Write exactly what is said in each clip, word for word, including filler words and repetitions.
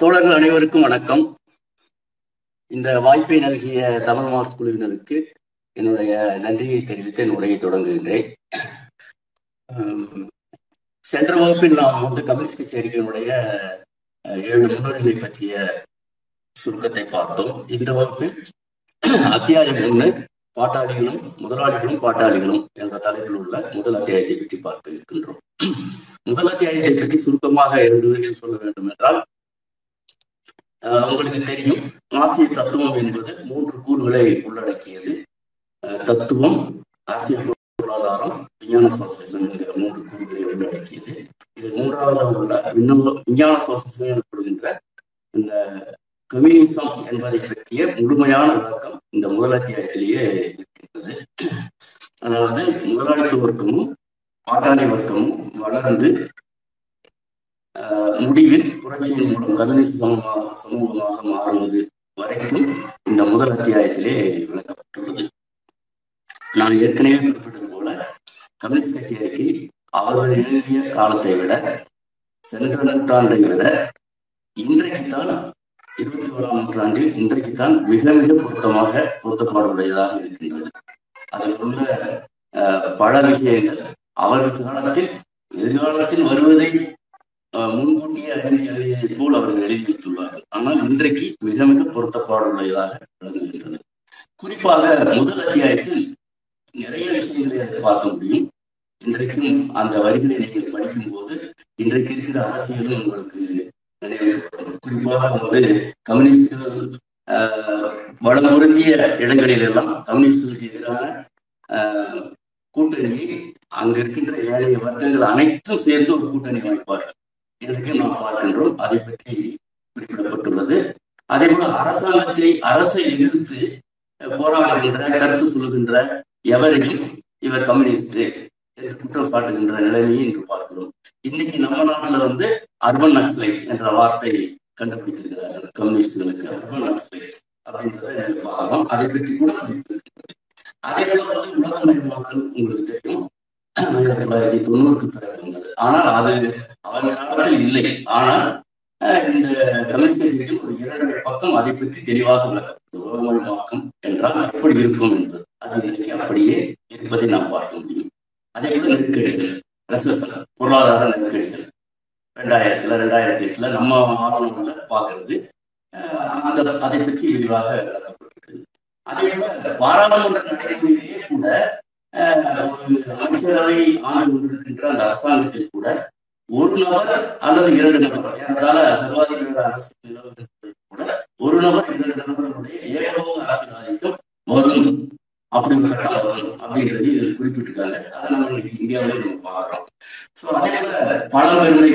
தோழர்கள் அனைவருக்கும் வணக்கம். இந்த வாய்ப்பை நல்கிய தமிழ் மார்க்ஸ் குழுவினருக்கு என்னுடைய நன்றியை தெரிவித்து என் உரையை தொடங்குகின்றேன். சென்ற வகுப்பில் நாம் வந்து கம்யூனிஸ்ட் கட்சி அறிக்கையினுடைய ஏழு முன்னுரைகளை பற்றிய சுருக்கத்தை பார்த்தோம். இந்த வகுப்பில் அத்தியாயம் ஒன்று, பாட்டாளிகளும் முதலாளிகளும் பாட்டாளிகளும் என்ற தலைப்பில் உள்ள முதல் அத்தியாயத்தை பற்றி பார்க்க இருக்கின்றோம். முதல் அத்தியாயத்தை பற்றி சுருக்கமாக இரண்டு வகையில் சொல்ல வேண்டும் என்றால், உங்களுக்கு தெரியும், மார்க்சிய தத்துவம் என்பது மூன்று கூறுகளை உள்ளடக்கியது. தத்துவம், அரசியல் பொருளாதாரம், விஞ்ஞான சோசியலிசம் என்கிற மூன்று கூறுகளை உள்ளடக்கியது. இது மூன்றாவது உள்ள விஞ்ஞான சோசியலிசம் எனப்படுகின்ற இந்த கம்யூனிசம் என்பதை பற்றிய முழுமையான விளக்கம் இந்த முதல் அத்தியாயத்திலேயே இருக்கின்றது. அதாவது, முதலாளித்துவ வர்க்கமும் பாட்டாளி வர்க்கமும் வளர்ந்து முடிவில் புரட்சியின் மூலம் கம்யூனிஸ்ட் சமூகமாக மாறுவது வரைக்கும் இந்த முதல் அத்தியாயத்திலே விளக்கப்பட்டுள்ளது. நான் ஏற்கனவே குறிப்பிட்டது போல, கம்யூனிஸ்ட் கட்சி அறிக்கை அவர்கள் எழுதிய காலத்தை விட, சென்ற நூற்றாண்டை விட இன்றைக்குத்தான், இருபத்தி ஓராம் நூற்றாண்டில் இன்றைக்குத்தான் மிக மிக பொருத்தமாக பொருத்தப்பாடுடையதாக இருக்கின்றது. அதில் உள்ள பல விஷயங்கள் அவர்கள் காலத்தில் எதிர்காலத்தில் வருவதை முன்கூட்டியே அறிந்து எழுதியதை போல் அவர்கள் எழுதி வைத்துள்ளார்கள். ஆனால் இன்றைக்கு மிக மிக பொருத்தப்பாடுடையதாக விளங்குகின்றது. குறிப்பாக முதல் அத்தியாயத்தில் நிறைய விஷயங்களை பார்க்க முடியும். இன்றைக்கும் அந்த வரிகளை நீங்கள் படிக்கும் போது இன்றைக்கு இருக்கிற அரசியலும் உங்களுக்கு நினைவுபடும். குறிப்பாக வந்து கம்யூனிஸ்டுகள் வளம் பொருந்திய இடங்களில் எல்லாம் கம்யூனிஸ்டுகளுக்கு எதிரான கூட்டணியை அங்க இருக்கின்ற ஏழைய வர்க்கங்கள் அனைத்தும் சேர்ந்து ஒரு கூட்டணி அமைப்பார்கள். இதற்கு நாம் பார்க்கின்றோம். அதை பற்றி குறிப்பிடப்பட்டுள்ளது. அதே போல அரசாங்கத்தை அரசை எதிர்த்து போராடுகின்ற, கருத்து சொல்லுகின்ற எவரையும் இவர் கம்யூனிஸ்ட் என்று குற்றம் சாட்டுகின்ற நிலைமையை இன்று பார்க்கிறோம். இன்னைக்கு நம்ம நாட்டுல வந்து அர்பன் நக்சலைட் என்ற வார்த்தை கண்டுபிடித்திருக்கிறார்கள். கம்யூனிஸ்டுகளுக்கு அர்பன் நக்சலைட் அப்படின்றத பார்க்கலாம். அதை பற்றி கூட குறிப்பிட்டிருக்கிறது. அதே போல வந்து உலகமயமாக்கல் உங்களுக்கு தெரியும், ஆயிரத்தி தொள்ளாயிரத்தி தொண்ணூறுக்கு பிறகு வந்தது. ஆனால் அது அவர்கள் காலத்தில் இல்லை. ஆனால் இந்த கம்யூனிஸ்ட் கட்சியில் ஒரு இரண்டரை பக்கம் அதை பற்றி தெளிவாக விளக்கப்பட்டது. உலகமயமாக்கம் என்றால் எப்படி இருக்கும் என்பது அது இன்றைக்கு அப்படியே இருப்பதை நாம் பார்க்க முடியும். அதே போல நெருக்கடிகள், ரெசெஷன், பொருளாதார நெருக்கடிகள் ரெண்டாயிரத்துல ரெண்டாயிரத்தி எட்டுல நம்ம ஆர்வங்களை பார்க்கறது அந்த அதை பற்றி விரிவாக விளக்கப்பட்டிருக்கிறது. அதே போல பாராளுமன்ற நடைமுறையிலேயே கூட அமைச்சரவை ஆண்டு கொண்டிருக்கின்ற அந்த அரசாங்கத்தில் கூட ஒரு நபர் அல்லது இரண்டு நபர், ஏறத்தாழ சர்வாதிகார அரசு கூட ஒரு நபர் இரண்டு நபர்களுடைய ஏகபோக அரசியல் ஆதிக்கம் வரும், அப்படி ஒரு கட்டம் வரும் அப்படின்றது இதில் குறிப்பிட்டிருக்காங்க. அதை நம்ம இன்னைக்கு இந்தியாவிலே நம்ம பார்க்கிறோம். ஸோ அதே போல பழம்பெருமை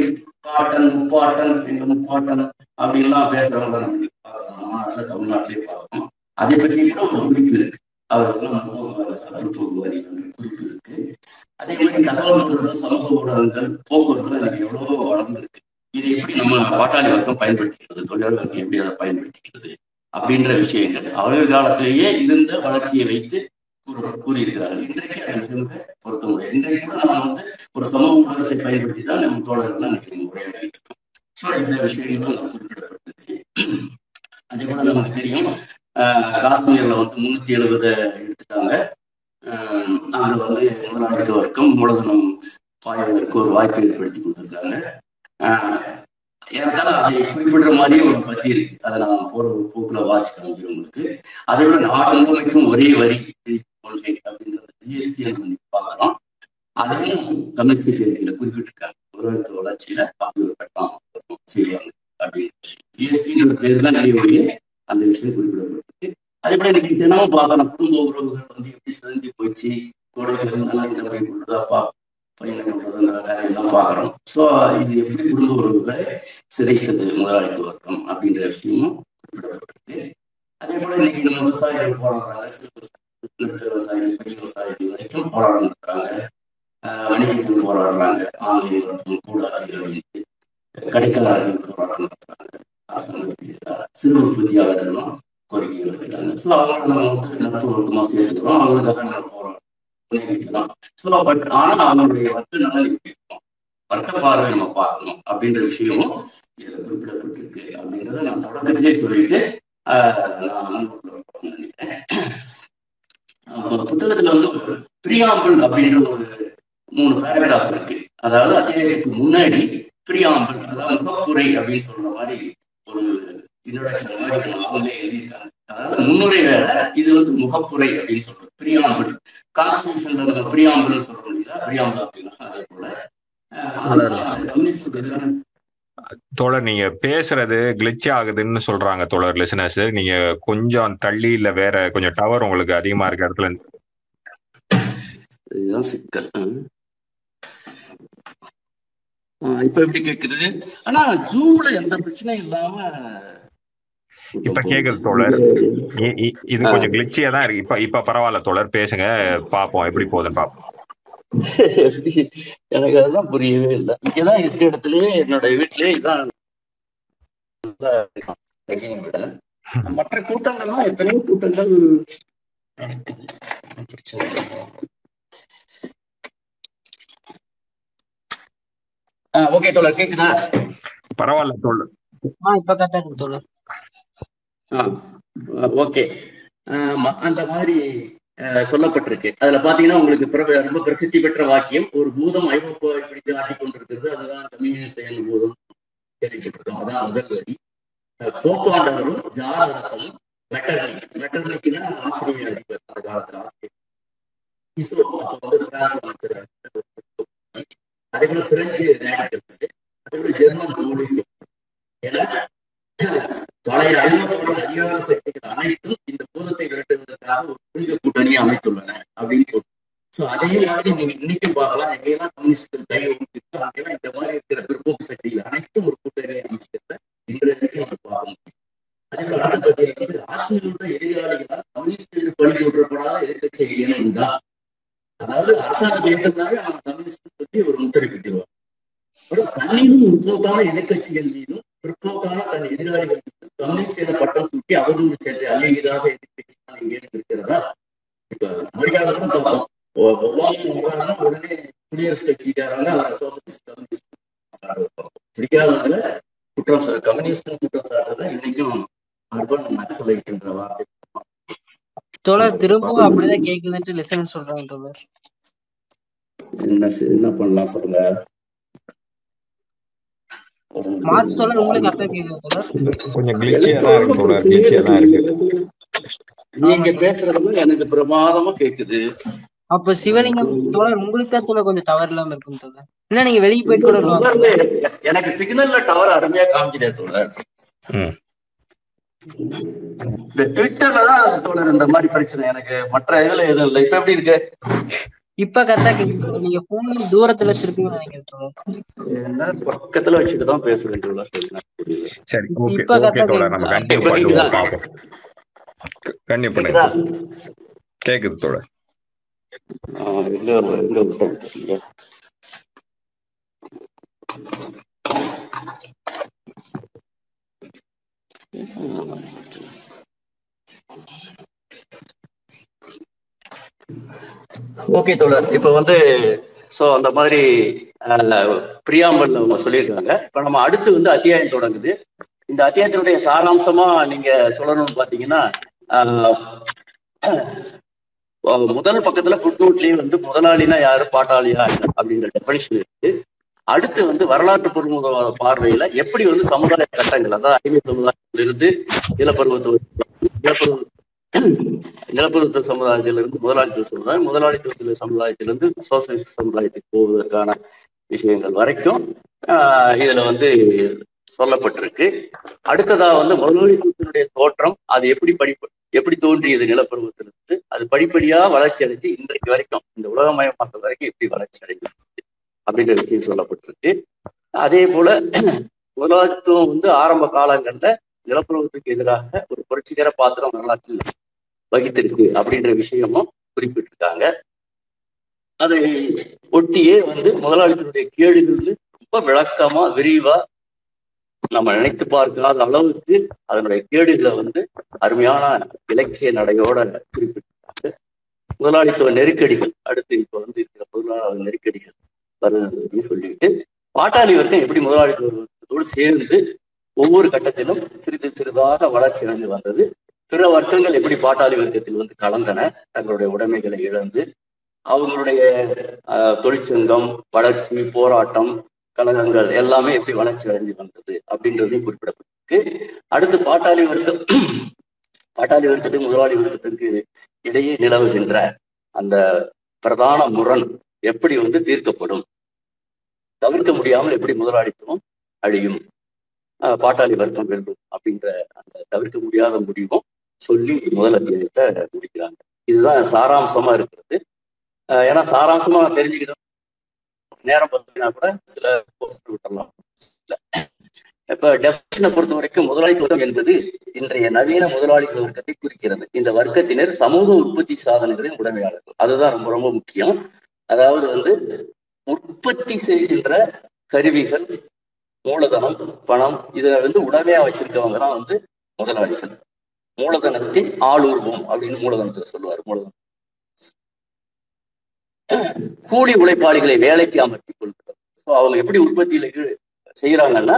காட்டன் முப்பாட்டன் எங்க முப்பாட்டன் அப்படின்லாம் பேசுறவங்க நம்ம இன்னைக்கு பார்க்கிறோம். நம்ம நாட்டுல தமிழ்நாட்டிலே பார்க்கிறோம். அதை பற்றி கூட ஒரு குறிப்பு இருக்கு. அவர்களெல்லாம் அப்புறப்போக்குவாதி என்ற குறிப்பு இருக்கு. அதே மாதிரி தகவல் தொடர்பு, சமூக ஊடகங்கள், போக்குவரத்துல எனக்கு எவ்வளவோ வளர்ந்துருக்கு. இது எப்படி நம்ம பாட்டாளி வர்க்கம் பயன்படுத்திக்கிறது, தொழிலாளி வர்க்கம் எப்படி அதை பயன்படுத்திக்கிறது அப்படின்ற விஷயங்கள் அவர்கள் காலத்திலேயே இருந்த வளர்ச்சியை வைத்து கூற கூறியிருக்கிறார்கள். இன்றைக்கு அது மிக மிக பொருத்த முடியாது. இன்றைக்கு கூட நம்ம வந்து ஒரு சமூக ஊடகத்தை பயன்படுத்தி தான் நம்ம தோழர்கள் எனக்கு நீங்கள் உரையாடிட்டு இருக்கோம். ஸோ இந்த விஷயங்களும் குறிப்பிடப்பட்டிருக்கு. அதே போல நமக்கு தெரியும், காஷ்மீர்ல வந்து முன்னூத்தி எழுபதை எடுத்துட்டாங்க. அங்க வந்து முதலாளித்துவ வர்க்கம் மூலதனம் பாய்வதற்கு ஒரு வாய்ப்பை ஏற்படுத்தி கொடுத்துருக்காங்க. ஏறத்தாழ அதை குறிப்பிடுற மாதிரியே ஒரு பத்தி இருக்கு. அதை நான் போற போக்குல வாட்சி காமிக்கிறேன் உங்களுக்கு. அதே போல நாடு முழுமைக்கும் ஒரே வரி கொள்கை அப்படின்றது ஜிஎஸ்டி பார்க்கலாம். அதையும் கம்யூனிஸ்ட் கட்சியில குறிப்பிட்டிருக்காங்க. முதலாளித்துவ வளர்ச்சியில அப்படி ஒரு கட்டம் செய்வாங்க அப்படின்னு ஜிஎஸ்டிங்கிற பேர் தான் நிறைய அந்த விஷயம் குறிப்பிடப்பட்டது. அதே போல இன்னைக்கு தினமும் பார்க்கலாம், குடும்ப உறவுகள் வந்து எப்படி சிறந்து போச்சு, கோடைகள் நல்லா இந்த பையன் கொள்றதா பா பையனை கொள்றதுங்கிற கதையெல்லாம் பார்க்குறோம். ஸோ இது எப்படி குடும்ப உறவுகளை சிதைத்தது முதலாளித்துவ வர்க்கம் அப்படின்ற விஷயமும் குறிப்பிடப்பட்டிருக்கு. அதே போல இன்னைக்கு நம்ம விவசாயிகள் போராடுறாங்க, சிறு விவசாயிகள், விவசாயிகள், பெரிய விவசாயிகள் வரைக்கும் போராட்டம் நடத்துறாங்க. வணிகர்கள் போராடுறாங்க, ஆன்லைன் வர்த்தகம் கூடாது அப்படின்ட்டு கடைக்காரர்கள் போராட்டம் நடத்துறாங்க. சிறு உற்பத்தியாளர்களும் கோரிக்கைகள் வைக்கிறாங்க. ஸோ அவங்களை நம்ம வந்து நட்பு வர்க்கமா சேர்த்துக்கிறோம். அவங்களுக்காக நம்ம போறோம், முன்னேறிக்கலாம். ஸோ பட் ஆனால் அவங்களுடைய வர்க்க நலன் எப்படி இருக்கும், வர்க்க பார்வை நம்ம பார்க்கணும் அப்படின்ற விஷயமும் இதில் குறிப்பிடப்பட்டிருக்கு. இருக்கு அப்படிங்கிறத நான் தொடக்கத்திலே சொல்லிட்டு புத்தகத்துல வந்து ஒரு பிரியாம்பிள் அப்படின்ற ஒரு மூணு பேராகிராஃப் இருக்கு. அதாவது அத்தியாயத்துக்கு முன்னாடி பிரியாம்பிள், அதாவது முகப்புரை அப்படின்னு சொல்ற மாதிரி ஒரு இன்ட்ரோடக்ஷன் மாதிரி அவங்களே எழுதியிருக்காங்க. அதாவது முன்னுரை வேற, இது வந்து முகப்புரை அப்படின்னு சொல்றது. பிரியாம்பிள் கான்ஸ்டியூஷன்ல பிரியாம்பிள்னு சொல்றோம் இல்லையா, பிரியாம்பிள் அப்படின்னு அதே போல தோழர் நீங்க பேசுறது கிளிச் ஆகுதுன்னு சொல்றாங்க தோழர். லிசனர்ஸ் நீங்க கொஞ்சம் தள்ளி இல்ல வேற கொஞ்சம் டவர் உங்களுக்கு அதிகமா இருக்க இடத்துல இப்ப எப்படி கேக்குது? ஆனா ஜூம்ல எந்த பிரச்சனையும் இல்லாம இப்ப கேக்குது தோழர். இது கொஞ்சம் கிளிச்சியா தான் இருக்கு. இப்ப இப்ப பரவாயில்ல தோழர், பேசுங்க பாப்போம் எப்படி போகுதுன்னு பாப்போம். எனக்கு அதுதான் புரியவே இல்லை. இங்கதான் இருக்க இடத்துலயே என்னோட வீட்டிலேயே இதான் விட மற்ற கூட்டங்கள்லாம் எத்தனையோ கூட்டங்கள் நடக்குது. கேக்குதா? பரவாயில்ல தோழர். இப்ப கரெக்டா இருக்கு தோழர். ஓகே, அந்த மாதிரி சொல்லப்பட்டிருக்கு. அதுல பாத்தீங்கன்னா உங்களுக்கு ரொம்ப பிரசித்தி பெற்ற வாக்கியம், ஒரு பூதம் ஐரோப்பாவை பிடித்து ஆட்டிக் கொண்டிருக்கிறது, அதுதான் கம்யூனிஸ்ட் செயல் பூதம் கேள்விப்பட்டிருக்கோம். அதான் முதல் வரி. போப்பாண்டவரும் ஜார அரசனும் மெட்டர்னிக், மெட்டர்னிக்னா ஆஸ்திரேலியா அதிபர், அந்த காலத்துல ஆஸ்திரேலியா, அதே போல பிரெஞ்சு ரேடிக்கல்ஸ், அதே போல ஜெர்மன் போலீஸ் என பழைய ஐரோப்பாவின் அதிகார சக்திகள் அனைத்தும் இந்த பூதத்தை விரட்டுவதற்காக ஒரு புனித கூட்டணியை அமைத்துள்ளன அப்படின்னு சொல்லுவோம். சோ அதே மாதிரி நீங்க நினைக்கும் பார்க்கலாம், எங்கெல்லாம் கம்யூனிஸ்ட் தைவம் அங்கெல்லாம் இந்த மாதிரி இருக்கிற பிற்போக்கு சக்திகள் அனைத்தும் ஒரு கூட்டணியை அமைச்சிருக்க இன்றைய வரைக்கும் நம்ம பார்க்க முடியும். அதே போல அடுத்த பகுதியில் ஆட்சியில் உள்ள எதிராளிகளால் கம்யூனிஸ்ட் பழி விடப்படாத எதிர்கட்சி இயங்குதா, அதாவது அரசாங்கம் ஏற்றனாவே அவங்க கம்யூனிஸ்ட் பற்றி ஒரு முத்திரை குத்திடுவாங்க. தன்னிலும் முற்போக்கான எதிர்கட்சிகள் மீதும் பிற்போக்கான தன் எதிராளிகள் மீதும் கம்யூனிஸ்ட் என பட்டம் சுட்டி அவதூறு சேர்த்து அல்லிகிதாக எதிர்கட்சி தான் இங்கேன்னு இருக்கிறதா. இப்ப அமெரிக்காவில கூட பார்த்தோம், ஒவ்வொரு ஒவ்வொருனா உடனே குடியரசு கட்சிக்காரங்க அவர் சோசியலிஸ்ட் கம்யூனிஸ்ட் பிடிக்காதவங்க குற்றம் சார் கம்யூனிஸ்ட் குற்றம் சாட்டுறதா இன்னைக்கும் அர்பன் நக்சலைட்ன்ற வார்த்தை தோழர் திரும்பவும் அப்படிதான் கேட்குதுன்னு லிசன் சொல்றாங்க தோழர். என்ன என்ன பண்ணலாம் சொல்லுங்க. நீங்க பேசுறது எனக்கு பிரமாதமா கேக்குது. அப்ப சிவலிங்கம் தோழர் உங்களுக்கு தான் தோழர் கொஞ்சம் டவர் இல்லாம இருக்கும் தோழர். இல்ல நீங்க வெளியே போயிட்டு கூட எனக்கு சிக்னல்ல டவர் அருமையா காமிக்கிறே தோழர். இந்த ட்விட்டர்லதான் தோழர் இந்த மாதிரி பிரச்சனை எனக்கு, மற்ற இதுல எதுவும் இல்லை. இப்ப எப்படி இருக்கு? இப்ப கரெக்டா கேக்குது. நீங்க போன்ல தூரத்துல வச்சிருக்கீங்கன்னு நினைக்கிறேன். பக்கத்துல வச்சுட்டு தான் பேசுறேன். ஓகே தோழர், இப்ப வந்து சோ அந்த மாதிரி பிரியாம்பல் அவங்க சொல்லியிருக்காங்க. இப்ப நம்ம அடுத்து வந்து அத்தியாயம் தொடங்குது. இந்த அத்தியாயத்தினுடைய சாராம்சமா நீங்க சொல்லணும்னு பாத்தீங்கன்னா முதல் பக்கத்துல புட்நோட்லயே வந்து முதலாளினா யாரு, பாட்டாளியா அப்படிங்கிற டெபினிஷன் இருக்கு. அடுத்து வந்து வரலாற்று பொருள் பார்வையில எப்படி வந்து சமுதாய கட்டங்கள், அதாவது ஐமை சமுதாயத்திலிருந்து இளப்பருவத்தோடு நிலப்பரத்து சமுதாயத்திலிருந்து முதலாளித்துவ சமுதாயம், முதலாளித்துவ சமுதாயத்திலிருந்து சோசியலிஸ்ட் சமுதாயத்துக்கு போவதற்கான விஷயங்கள் வரைக்கும் இதுல வந்து சொல்லப்பட்டிருக்கு. அடுத்ததா வந்து முதலாளித்துவத்தினுடைய தோற்றம், அது எப்படி படி எப்படி தோன்றியது நிலப்பருவத்திலிருந்து, அது படிப்படியா வளர்ச்சி அடைந்து இன்றைக்கு வரைக்கும் இந்த உலகமயமாக்குற வரைக்கும் எப்படி வளர்ச்சி அடைந்து அப்படின்ற விஷயம் சொல்லப்பட்டிருக்கு. அதே போல முதலாளித்துவம் வந்து ஆரம்ப காலங்கள்ல நிலப்பருவத்துக்கு எதிராக ஒரு புரட்சிகர பாத்திரம் வரலாற்றில் வகித்திருக்கு அப்படின்ற விஷயமும் குறிப்பிட்டிருக்காங்க. அதை ஒட்டியே வந்து முதலாளிகளுடைய கேடுகள் ரொம்ப விளக்கமா விரிவா நம்ம நினைத்து பார்க்காத அளவுக்கு அதனுடைய கேடுகளை வந்து அருமையான இலக்கிய நடையோட குறிப்பிட்டிருக்காங்க. முதலாளித்துவ நெருக்கடிகள் அடுத்து இப்ப வந்து இருக்கிற பொருளாதார நெருக்கடிகள் வருதுன்னு சொல்லிட்டு பாட்டாளி வர்க்கம் எப்படி முதலாளித்துவத்தோடு சேர்ந்து ஒவ்வொரு கட்டத்திலும் சிறிது சிறிதாக வளர்ச்சி அடைந்து வந்தது. பிற வர்க்கங்கள் எப்படி பாட்டாளி வர்க்கத்தில் வந்து கலந்தன, தங்களுடைய உடைமைகளை இழந்து அவங்களுடைய தொழிற்சங்கம் வளர்ச்சி, போராட்டம், கழகங்கள் எல்லாமே எப்படி வளர்ச்சி அடைஞ்சு வந்தது அப்படின்றதையும் குறிப்பிடப்பட்டிருக்கு. அடுத்து பாட்டாளி வர்க்கம் பாட்டாளி வர்க்கத்துக்கு முதலாளி வர்க்கத்திற்கு இடையே நிலவுகின்ற அந்த பிரதான முரண் எப்படி வந்து தீர்க்கப்படும், தவிர்க்க முடியாமல் எப்படி முதலாளித்துவம் அழியும், பாட்டாளி வர்க்கம் வேண்டும் அப்படின்ற அந்த தவிர்க்க முடியாத முடிவும் சொல்லி முதல் அத்தியாயத்தை முடிக்கிறாங்க. இதுதான் சாராம்சமா இருக்கிறது. ஏன்னா சாராம்சமா தெரிஞ்சுக்கிட்டோம், நேரம் பார்த்தீங்கன்னா கூட சில போஸ்ட் விட்டலாம். இப்ப டெபினிஷனை பொறுத்த வரைக்கும் முதலாளித்துவம் என்பது இன்றைய நவீன முதலாளித்துவ வர்க்கத்தை குறிக்கிறது. இந்த வர்க்கத்தினர் சமூக உற்பத்தி சாதனைகளின் உடைமையாளர்கள். அதுதான் ரொம்ப ரொம்ப முக்கியம். அதாவது வந்து உற்பத்தி செய்கின்ற கருவிகள், மூலதனம், பணம், இதை வந்து உடமையா வச்சிருக்கவங்க தான் வந்து முதலாளிகள். மூலதனத்தின் ஆளுருவம் அப்படின்னு மூலதனத்துல சொல்லுவார். மூலதனம் கூலி உழைப்பாளிகளை வேலைக்கு அமர்த்தி கொள்கிறார். ஸோ அவங்க எப்படி உற்பத்தியில செய்யறாங்கன்னா,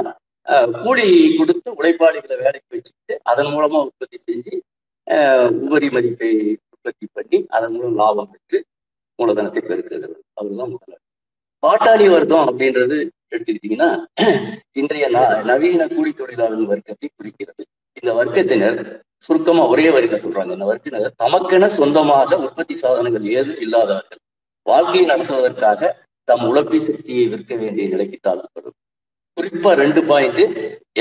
கூலி கொடுத்து உழைப்பாளிகளை வேலைக்கு வச்சுக்கிட்டு அதன் மூலமா உற்பத்தி செஞ்சு உபரி மதிப்பை உற்பத்தி பண்ணி அதன் மூலம் லாபம் பெற்று மூலதனத்தை பெருக்குகிறது. அவர்தான் முதலாளி. பாட்டாளி வர்க்கம் அப்படின்றது எடுத்துக்கிட்டீங்கன்னா இன்றைய நவீன கூலி தொழிலாளர் வர்க்கத்தை குறிக்கிறது. இந்த வர்க்கத்தினர் சுருக்கமா ஒரே வரியில சொல்றாங்க, இந்த வர்க்கத்தினர் தமக்கென சொந்தமாக உற்பத்தி சாதனங்கள் ஏதும் இல்லாதவர்கள், வாழ்க்கையை நடத்துவதற்காக தம் உழைப்பு சக்தியை விற்க வேண்டிய நிலைக்கு தாழ்த்தப்படும். குறிப்பா ரெண்டு பாயிண்ட்,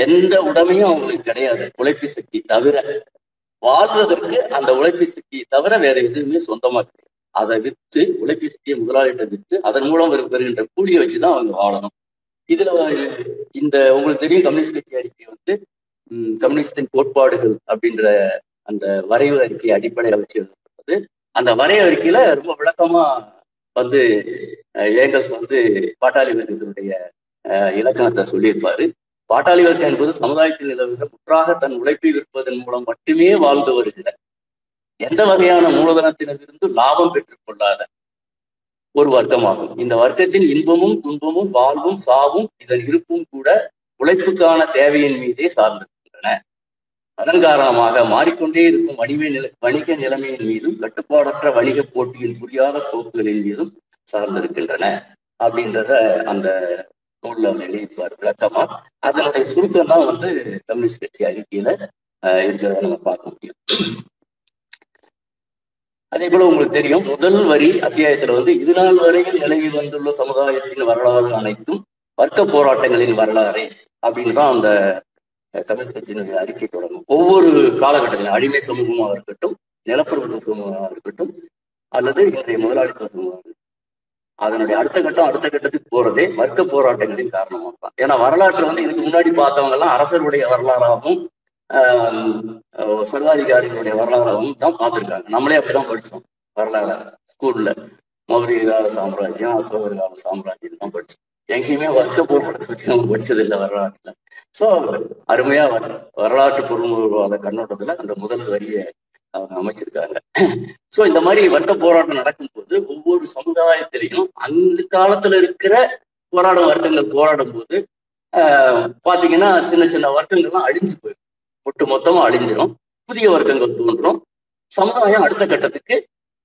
எந்த உடமையும் அவங்களுக்கு கிடையாது உழைப்பு சக்தி தவிர, வாழ்வதற்கு அந்த உழைப்பு சக்தியை தவிர வேற எதுவுமே சொந்தமா கிடையாது. அதை விற்று, உழைப்பு சக்தியை முதலாளிகிட்ட விற்று அதன் மூலம் பெறுகின்ற கூலியை வச்சுதான் அவங்க வாழணும். இதுல இந்த உங்களுக்கு தெரியும், கம்யூனிஸ்ட் கட்சி அறிக்கை வந்து உம் கம்யூனிஸ்டின் கோட்பாடுகள் அப்படின்ற அந்த வரைவு அறிக்கையை அடிப்படையாக வச்சு எழுதப்பட்டது. அந்த வரைவு அறிக்கையில ரொம்ப விளக்கமா வந்து ஏங்கல்ஸ் வந்து பாட்டாளி வர்க்கத்தினுடைய இலக்கணத்தை சொல்லியிருப்பாரு. பாட்டாளி வர்க்கம் என்பது சமுதாயத்தில் நிலவுகிற முற்றாக தன் உழைப்பை விற்பதன் மூலம் மட்டுமே வாழ்ந்து வருகிற, எந்த வகையான மூலதனத்திலிருந்து லாபம் பெற்றுக் கொள்ளாத ஒரு வர்க்கமாகும். இந்த வர்க்கத்தின் இன்பமும் துன்பமும் வாழ்வும் சாவும் இதன் இருப்பும் கூட உழைப்புக்கான தேவையின் மீதே சார்ந்திருக்கின்றன. அதன் காரணமாக மாறிக்கொண்டே இருக்கும் வணிக நில வணிக நிலைமையின் மீதும் கட்டுப்பாடற்ற வணிக போட்டியின் புரியாத போக்குகளின் மீதும் சார்ந்திருக்கின்றன அப்படின்றத அந்த நூல்ல எழுதியிருப்பார் விளக்கமா. அதனுடைய சுருக்கம் தான் வந்து கம்யூனிஸ்ட் கட்சி அறிக்கையில இருக்கிறத நம்ம பார்க்க முடியும். அதே போல உங்களுக்கு தெரியும், முதல் வரி அத்தியாயத்துல வந்து இதுநாள் வரையில் நிலவி வந்துள்ள சமுதாயத்தின் வரலாறு அனைத்தும் வர்க்க போராட்டங்களின் வரலாறு அப்படின்னு தான் அந்த கம்யூனிஸ்ட் கட்சியினுடைய அறிக்கை தொடங்கும். ஒவ்வொரு காலகட்டத்திலும் அடிமை சமூகமாக இருக்கட்டும், நிலப்பிரபுத்துவ சமூகமாக இருக்கட்டும், அல்லது இன்றைய முதலாளித்துவ சமூகமாக, அதனுடைய அடுத்த கட்டம் அடுத்த கட்டத்துக்கு போறதே வர்க்க போராட்டங்களின் காரணமாக தான். ஏன்னா வரலாற்று வந்து இதுக்கு முன்னாடி பார்த்தவங்க எல்லாம் அரசருடைய வரலாறாகவும் சர்வாதிகாரிகளுடைய வரலாறாகவும் தான் பார்த்துருக்காங்க. நம்மளே அப்படிதான் படித்தோம் வரலாறு ஸ்கூல்ல. மௌரிய கால சாம்ராஜ்யம், அசோகர் கால சாம்ராஜ்யம் தான் படித்தோம். எங்கேயுமே வர்க்க போராட்டத்தை பற்றி நம்ம படிச்சது இல்லை வரலாற்றுல. ஸோ அருமையா வரலாற்று பொருள்வாத கண்ணோட்டத்துல அந்த முதல் வரியை அவங்க அமைச்சிருக்காங்க. ஸோ இந்த மாதிரி வர்க்க போராட்டம் நடக்கும்போது ஒவ்வொரு சமுதாயத்திலையும் அந்த காலத்துல இருக்கிற போராடும் வர்க்கங்கள் போராடும் போது ஆஹ் பாத்தீங்கன்னா சின்ன சின்ன வர்க்கங்கள்லாம் அழிஞ்சு போயிடும், ஒட்டு மொத்தமா அழிஞ்சிடும், புதிய வர்க்கங்கள் தோன்றும், சமுதாயம் அடுத்த கட்டத்துக்கு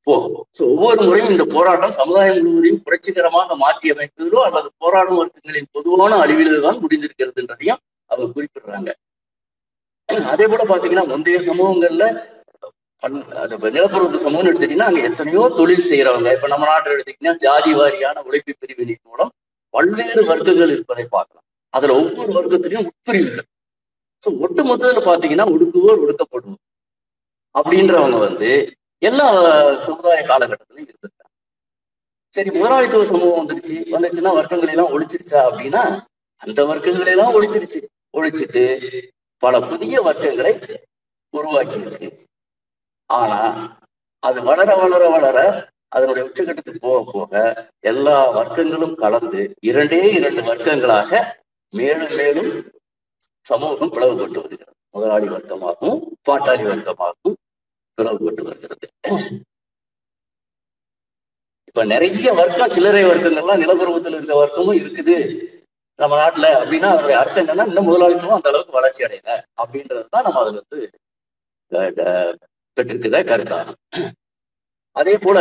போகும். ஸோ ஒவ்வொரு முறையும் இந்த போராட்டம் சமுதாயம் முழுவதையும் புரட்சிகரமாக மாற்றி அமைப்பதிலோ அல்லது போராடும் வர்க்கங்களின் பொதுவான அழிவில்தான் முடிந்திருக்கிறதுன்றதையும் அவங்க குறிப்பிடுறாங்க. அதே போல பாத்தீங்கன்னா முந்தைய சமூகங்கள்ல அந்த நிலப்பரப்பு சமூகம்னு எடுத்துட்டீங்கன்னா அங்க எத்தனையோ தொழில் செய்யறவங்க. இப்ப நம்ம நாட்டில் எடுத்துக்கிட்டீங்கன்னா ஜாதி வாரியான உழைப்பு பிரிவினின் மூலம் பல்வேறு வர்க்கங்கள் இருப்பதை பார்க்கலாம். அதுல ஒவ்வொரு வர்க்கத்திலையும் உட்பிரிவுகள். ஸோ ஒட்டு மொத்தத்தில் பாத்தீங்கன்னா ஒடுக்குவோர் ஒடுக்கப்படுவோம் அப்படின்றவங்க வந்து எல்லா சமுதாய காலகட்டத்திலையும் இருந்திருக்காங்க. சரி, முதலாளித்துவ சமூகம் வந்துருச்சு வந்துருச்சுன்னா வர்க்கங்களை எல்லாம் ஒழிச்சிருச்சா அப்படின்னா அந்த வர்க்கங்களை எல்லாம் ஒழிச்சிருச்சு. ஒழிச்சிட்டு பல புதிய வர்க்கங்களை உருவாக்கி இருக்கு. ஆனா அது வளர வளர வளர அதனுடைய உச்சகட்டத்துக்கு போக போக எல்லா வர்க்கங்களும் கலந்து இரண்டே இரண்டு வர்க்கங்களாக மேலும் மேலும் சமூகம் பிளவுபட்டு வருகிறது. முதலாளி வர்க்கமாகவும் பாட்டாளி வர்க்கமாகவும் பிளவுபட்டு வருகிறது. இப்ப நிறைய வர்க்கம், சில்லறை வர்க்கங்கள்லாம் நிலப்பரவத்தில் இருக்க வர்க்கமும் இருக்குது, நம்ம நாட்டுல அப்படின்னா அதனுடைய அர்த்தம் என்னன்னா இன்னும் முதலாளித்துவம் அந்த அளவுக்கு வளர்ச்சி அடையல அப்படின்றதுதான் நம்ம அதுல வந்து பெற்றிருக்கிற கருத்தாகும். அதே போல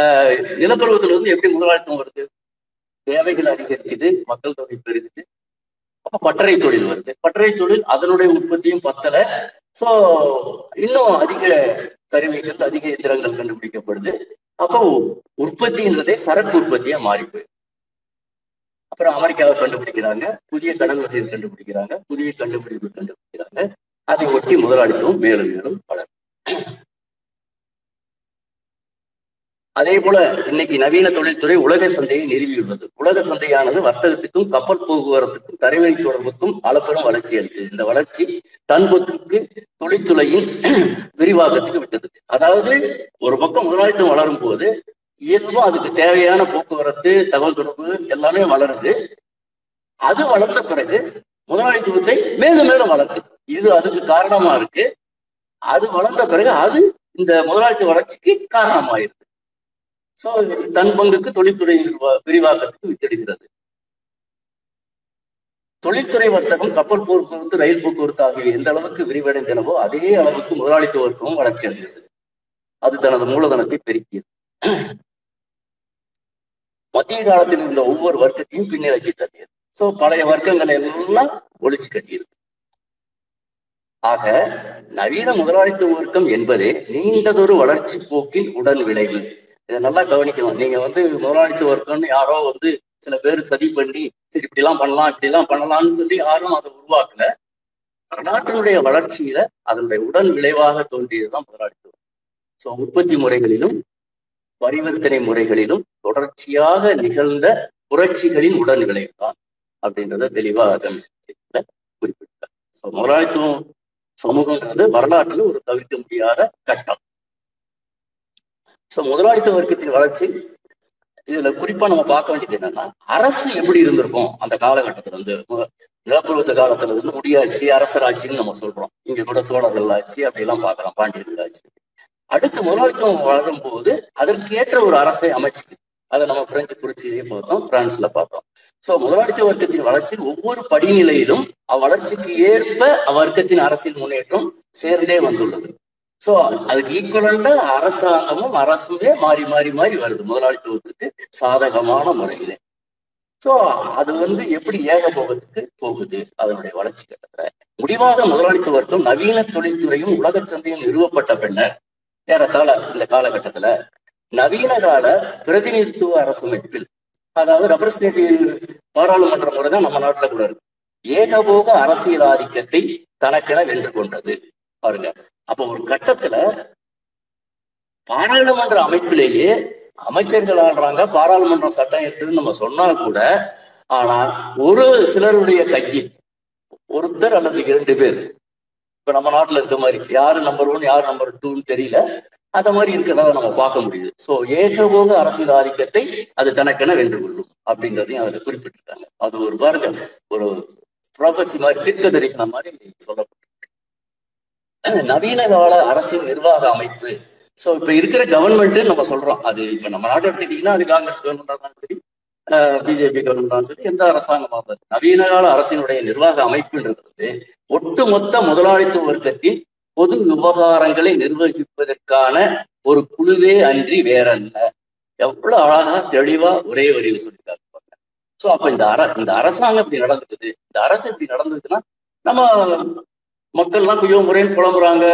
அஹ் நிலப்பருவத்துல வந்து எப்படி முதலாளித்துவம் வருது, தேவைகள் அதிகரிக்குது, மக்கள் தொகை பெருகுது, அப்ப பட்டறை தொழில் வருது. பட்டறை தொழில் அதனுடைய உற்பத்தியும் பத்தல, சோ இன்னும் அதிக கருவிகள் அதிக இயந்திரங்கள் கண்டுபிடிக்கப்படுது. அப்போ உற்பத்தின்றதே சரக்கு உற்பத்தியா மாறிப்பு. அப்புறம் அமெரிக்காவை கண்டுபிடிக்கிறாங்க, புதிய கடன் வகைகள் கண்டுபிடிக்கிறாங்க, புதிய கண்டுபிடிப்பு கண்டுபிடிக்கிறாங்க. அதை ஒட்டி முதலாளித்துவம் மேலும் மேலும் வளரும். அதே போல இன்னைக்கு நவீன தொழில்துறை உலக சந்தையை நிறுவியுள்ளது. உலக சந்தையானது வர்த்தகத்துக்கும் கப்பல் போக்குவரத்துக்கும் தரைவழி தொடர்புக்கும் அளப்பெரும் வளர்ச்சி அளித்தது. இந்த வளர்ச்சி தன்பொத்துக்கு தொழில்துறையின் விரிவாக்கத்துக்கு விட்டது. அதாவது ஒரு பக்கம் முதலாளித்துவம் வளரும் போது இயல்பும் அதுக்கு தேவையான போக்குவரத்து தகவல் தொடர்பு எல்லாமே வளருது. அது வளர்ந்த பிறகு முதலாளித்துவத்தை மேலும் மேலும் வளர்க்குது. இது அதுக்கு காரணமா இருக்கு. அது வளர்ந்த பிறகு அது இந்த முதலாளித்துவ வளர்ச்சிக்கு காரணமாயிருக்கு. சோ தன் பங்குக்கு தொழில்துறை விரிவாக்கத்துக்கு வித்திடுகிறது. தொழில்துறை வர்த்தகம் கப்பல் போக்குவரத்து ரயில் போக்குவரத்து ஆகியவை எந்த அளவுக்கு விரிவடைந்தனவோ அதே அளவுக்கு முதலாளித்துவ வர்த்தகம் வளர்ச்சி அடைந்தது. அது தனது மூலதனத்தை பெருக்கியது. மத்திய காலத்தில் இருந்த ஒவ்வொரு வர்க்கத்தையும் பின்னிலக்கி தள்ளியது. சோ பழைய வர்க்கங்களை எல்லாம் ஒழிச்சு கட்டியிருக்கு. ஆக நவீன முதலாளித்துவ வர்க்கம் என்பதே நீண்டதொரு வளர்ச்சி போக்கின் உடன் விளைவு. இதை நல்லா கவனிக்கணும். நீங்க வந்து முதலாளித்துவ வர்க்கம்னு யாரோ வந்து சில பேர் சதி பண்ணி சரி இப்படி எல்லாம் பண்ணலாம் இப்படி எல்லாம் பண்ணலாம்னு சொல்லி யாரும் அதை உருவாக்கல. வரலாற்றினுடைய வளர்ச்சியில அதனுடைய உடன் விளைவாக தோன்றியதுதான் முதலாளித்துவம். சோ உற்பத்தி முறைகளிலும் பரிவர்த்தனை முறைகளிலும் தொடர்ச்சியாக நிகழ்ந்த புரட்சிகளின் உடன் விளைவு தான் அப்படின்றத தெளிவாக கவனிச்சிருக்க குறிப்பிட்டார். ஸோ முதலாளித்துவம் சமூகங்கிறது வரலாற்றில் ஒரு தவிர்க்க முடியாத கட்டம். ஸோ முதலாளித்துவ வர்க்கத்தின் வளர்ச்சி இதுல குறிப்பா நம்ம பார்க்க வேண்டியது என்னன்னா அரசு எப்படி இருந்திருக்கும் அந்த காலகட்டத்துல இருந்து. நிலப்பருவத்த காலத்துல இருந்து முடியாட்சி அரசராட்சின்னு நம்ம சொல்றோம். இங்க கூட சோழர்கள் ஆட்சி அப்படிலாம் பார்க்கலாம், பாண்டியர்கள் ஆட்சி. அடுத்து முதலாளித்துவம் வளரும் போது அதற்கேற்ற ஒரு அரசை அமைச்சு அதை நம்ம பிரெஞ்சு புரட்சியிலேயே பார்த்தோம், பிரான்ஸ்ல பார்த்தோம். சோ முதலாளித்துவ வர்க்கத்தின் வளர்ச்சியில் ஒவ்வொரு படிநிலையிலும் அவ்வளர்ச்சிக்கு ஏற்ப அவ்வர்க்கத்தின் அரசியல் முன்னேற்றம் சேர்ந்தே வந்துள்ளது. சோ அதுக்கு ஈக்குவலண்ட அரசாங்கமும் அரசுமே மாறி மாறி மாறி வருது முதலாளித்துவத்துக்கு சாதகமான முறையிலே. சோ அது வந்து எப்படி ஏகபோகத்துக்கு போகுது அதனுடைய வளர்ச்சி கட்டத்துல. முடிவாக முதலாளித்துவ வர்க்கம் நவீன தொழில்துறையும் உலக சந்தையும் நிறுவப்பட்ட பின்னர் ஏறத்தாழ இந்த காலகட்டத்துல நவீன கால பிரதிநிதித்துவ அரசமைப்பில், அதாவது ரெப்ரசன்டேட்டிவ் பாராளுமன்ற முறை தான் நம்ம நாட்டுல கூட இருக்கு, ஏகபோக அரசியல் ஆதிக்கத்தை தனக்கென வென்று கொண்டது. பாருங்க, அப்ப ஒரு கட்டத்துல பாராளுமன்ற அமைப்பிலேயே அமைச்சர்கள் ஆள்றாங்க, பாராளுமன்ற சட்டம் இருக்குன்னு நம்ம சொன்னா கூட, ஆனா ஒரு சிலருடைய கையில் ஒருத்தர் அல்லது இரண்டு பேர் இப்ப நம்ம நாட்டுல இருக்க மாதிரி யாரு நம்பர் ஒன் யாரு நம்பர் டூன்னு தெரியல, அந்த மாதிரி இருக்கிறத நம்ம பார்க்க முடியுது. சோ ஏகபோக அரசியல் ஆதிக்கத்தை அது தனக்கென வென்று கொள்ளும் அப்படிங்கிறதையும் அதுல குறிப்பிட்டிருக்காங்க. அது ஒரு பாருங்க ஒரு ப்ரொபசி மாதிரி தீர்க்க தரிசனம் மாதிரி சொல்லப்படும் நவீன கால அரசின் நிர்வாக அமைப்பு. சோ இப்ப இருக்கிற கவர்மெண்ட் நம்ம சொல்றோம், அது இப்ப நம்ம நாட்டை எடுத்துக்கிட்டீங்கன்னா அது காங்கிரஸ் கவர்மெண்டா இருந்தாலும் சரி பிஜேபி கவர்மெண்டாலும் சரி எந்த அரசாங்கமாக இருந்தாலும் நவீன கால அரசினுடைய நிர்வாக அமைப்புன்றது வந்து ஒட்டுமொத்த முதலாளித்துவ வர்க்கத்தின் பொது விவகாரங்களை நிர்வகிப்பதற்கான ஒரு குழுவே அன்றி வேறல்ல. எவ்வளவு அழகா தெளிவா ஒரே வரியில் சொல்லியிருக்காங்க. சோ அப்ப இந்த அர இந்த அரசாங்கம் இப்படி நடந்துக்குது, இந்த அரசு இப்படி நடந்ததுன்னா நம்ம மக்கள்லாம் கொஞ்சம் முறைன்னு புலம்புறாங்க,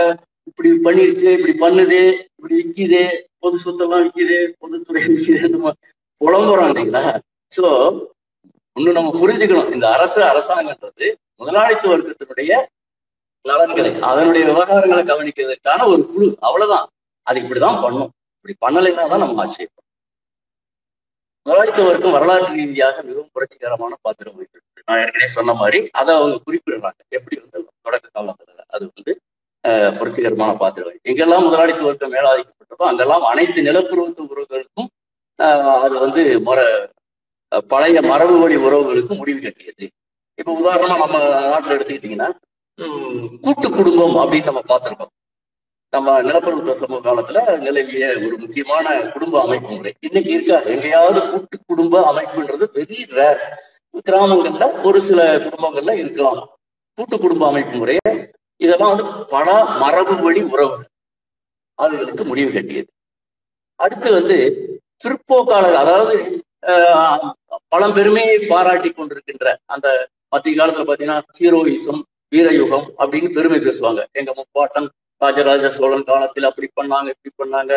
இப்படி பண்ணிடுச்சு, இப்படி பண்ணுது, இப்படி விற்கிது, பொது சொத்தெல்லாம் விற்கிது, பொதுத்துறை விற்கிது, நம்ம புலம்புறோம் இல்லைங்களா. சோ இன்னும் நம்ம புரிஞ்சுக்கணும், இந்த அரசு அரசாங்கன்றது முதலாளித்துவ வர்க்கத்தினுடைய நலன்களை அதனுடைய விவகாரங்களை கவனிக்கிறதுக்கான ஒரு குழு, அவ்வளவுதான். அது இப்படிதான் பண்ணும், இப்படி பண்ணலைன்னா தான் நம்ம ஆச்சரியம். முதலாளித்துவ வர்க்கம் வரலாற்று ரீதியாக மிகவும் புரட்சிகரமான பாத்திரம் வகிக்கிறது. நான் ஏற்கனவே சொன்ன மாதிரி அதை அவங்க குறிப்பிடுறாங்க, எப்படி வந்து தொடக்க காலத்துல அது வந்து அஹ் புரட்சிகரமான பாத்திரம் வகிக்கும். எங்கெல்லாம் முதலாளித்துவ வர்க்கம் மேலாதிக்கப்பட்டதோ அங்கெல்லாம் அனைத்து நிலப்பருவத்து உறவுகளுக்கும் ஆஹ் அது வந்து முற பழைய மரபு வழி உறவுகளுக்கும் முடிவு கட்டியது. இப்ப உதாரணமா நம்ம நாட்டுல எடுத்துக்கிட்டீங்கன்னா கூட்டு குடும்பம் அப்படின்னு நம்ம பார்த்திருக்கோம். நம்ம நிலப்பருவத்துவ சமூக காலத்துல நிலவிய ஒரு முக்கியமான குடும்ப அமைப்பு முறை இன்னைக்கு இருக்கா? எங்கேயாவது கூட்டு குடும்ப அமைப்புன்றது வெரி ரேர். கிராமங்கள்ல ஒரு சில குடும்பங்கள்ல இருக்கலாம் கூட்டு குடும்ப அமைப்பு முறையை. இதெல்லாம் வந்து பல மரபு வழி உறவு அதுகளுக்கு முடிவு கட்டியது. அடுத்து வந்து பிற்போக்காளர், அதாவது பழம்பெருமையை பாராட்டி கொண்டிருக்கின்ற அந்த மத்திய காலத்துல பாத்தீங்கன்னா ஹீரோயிசம், வீரயுகம் அப்படின்னு பெருமை பேசுவாங்க. எங்க முப்பாட்டன் ராஜராஜ சோழன் காலத்துல அப்படி பண்ணாங்க இப்படி பண்ணாங்க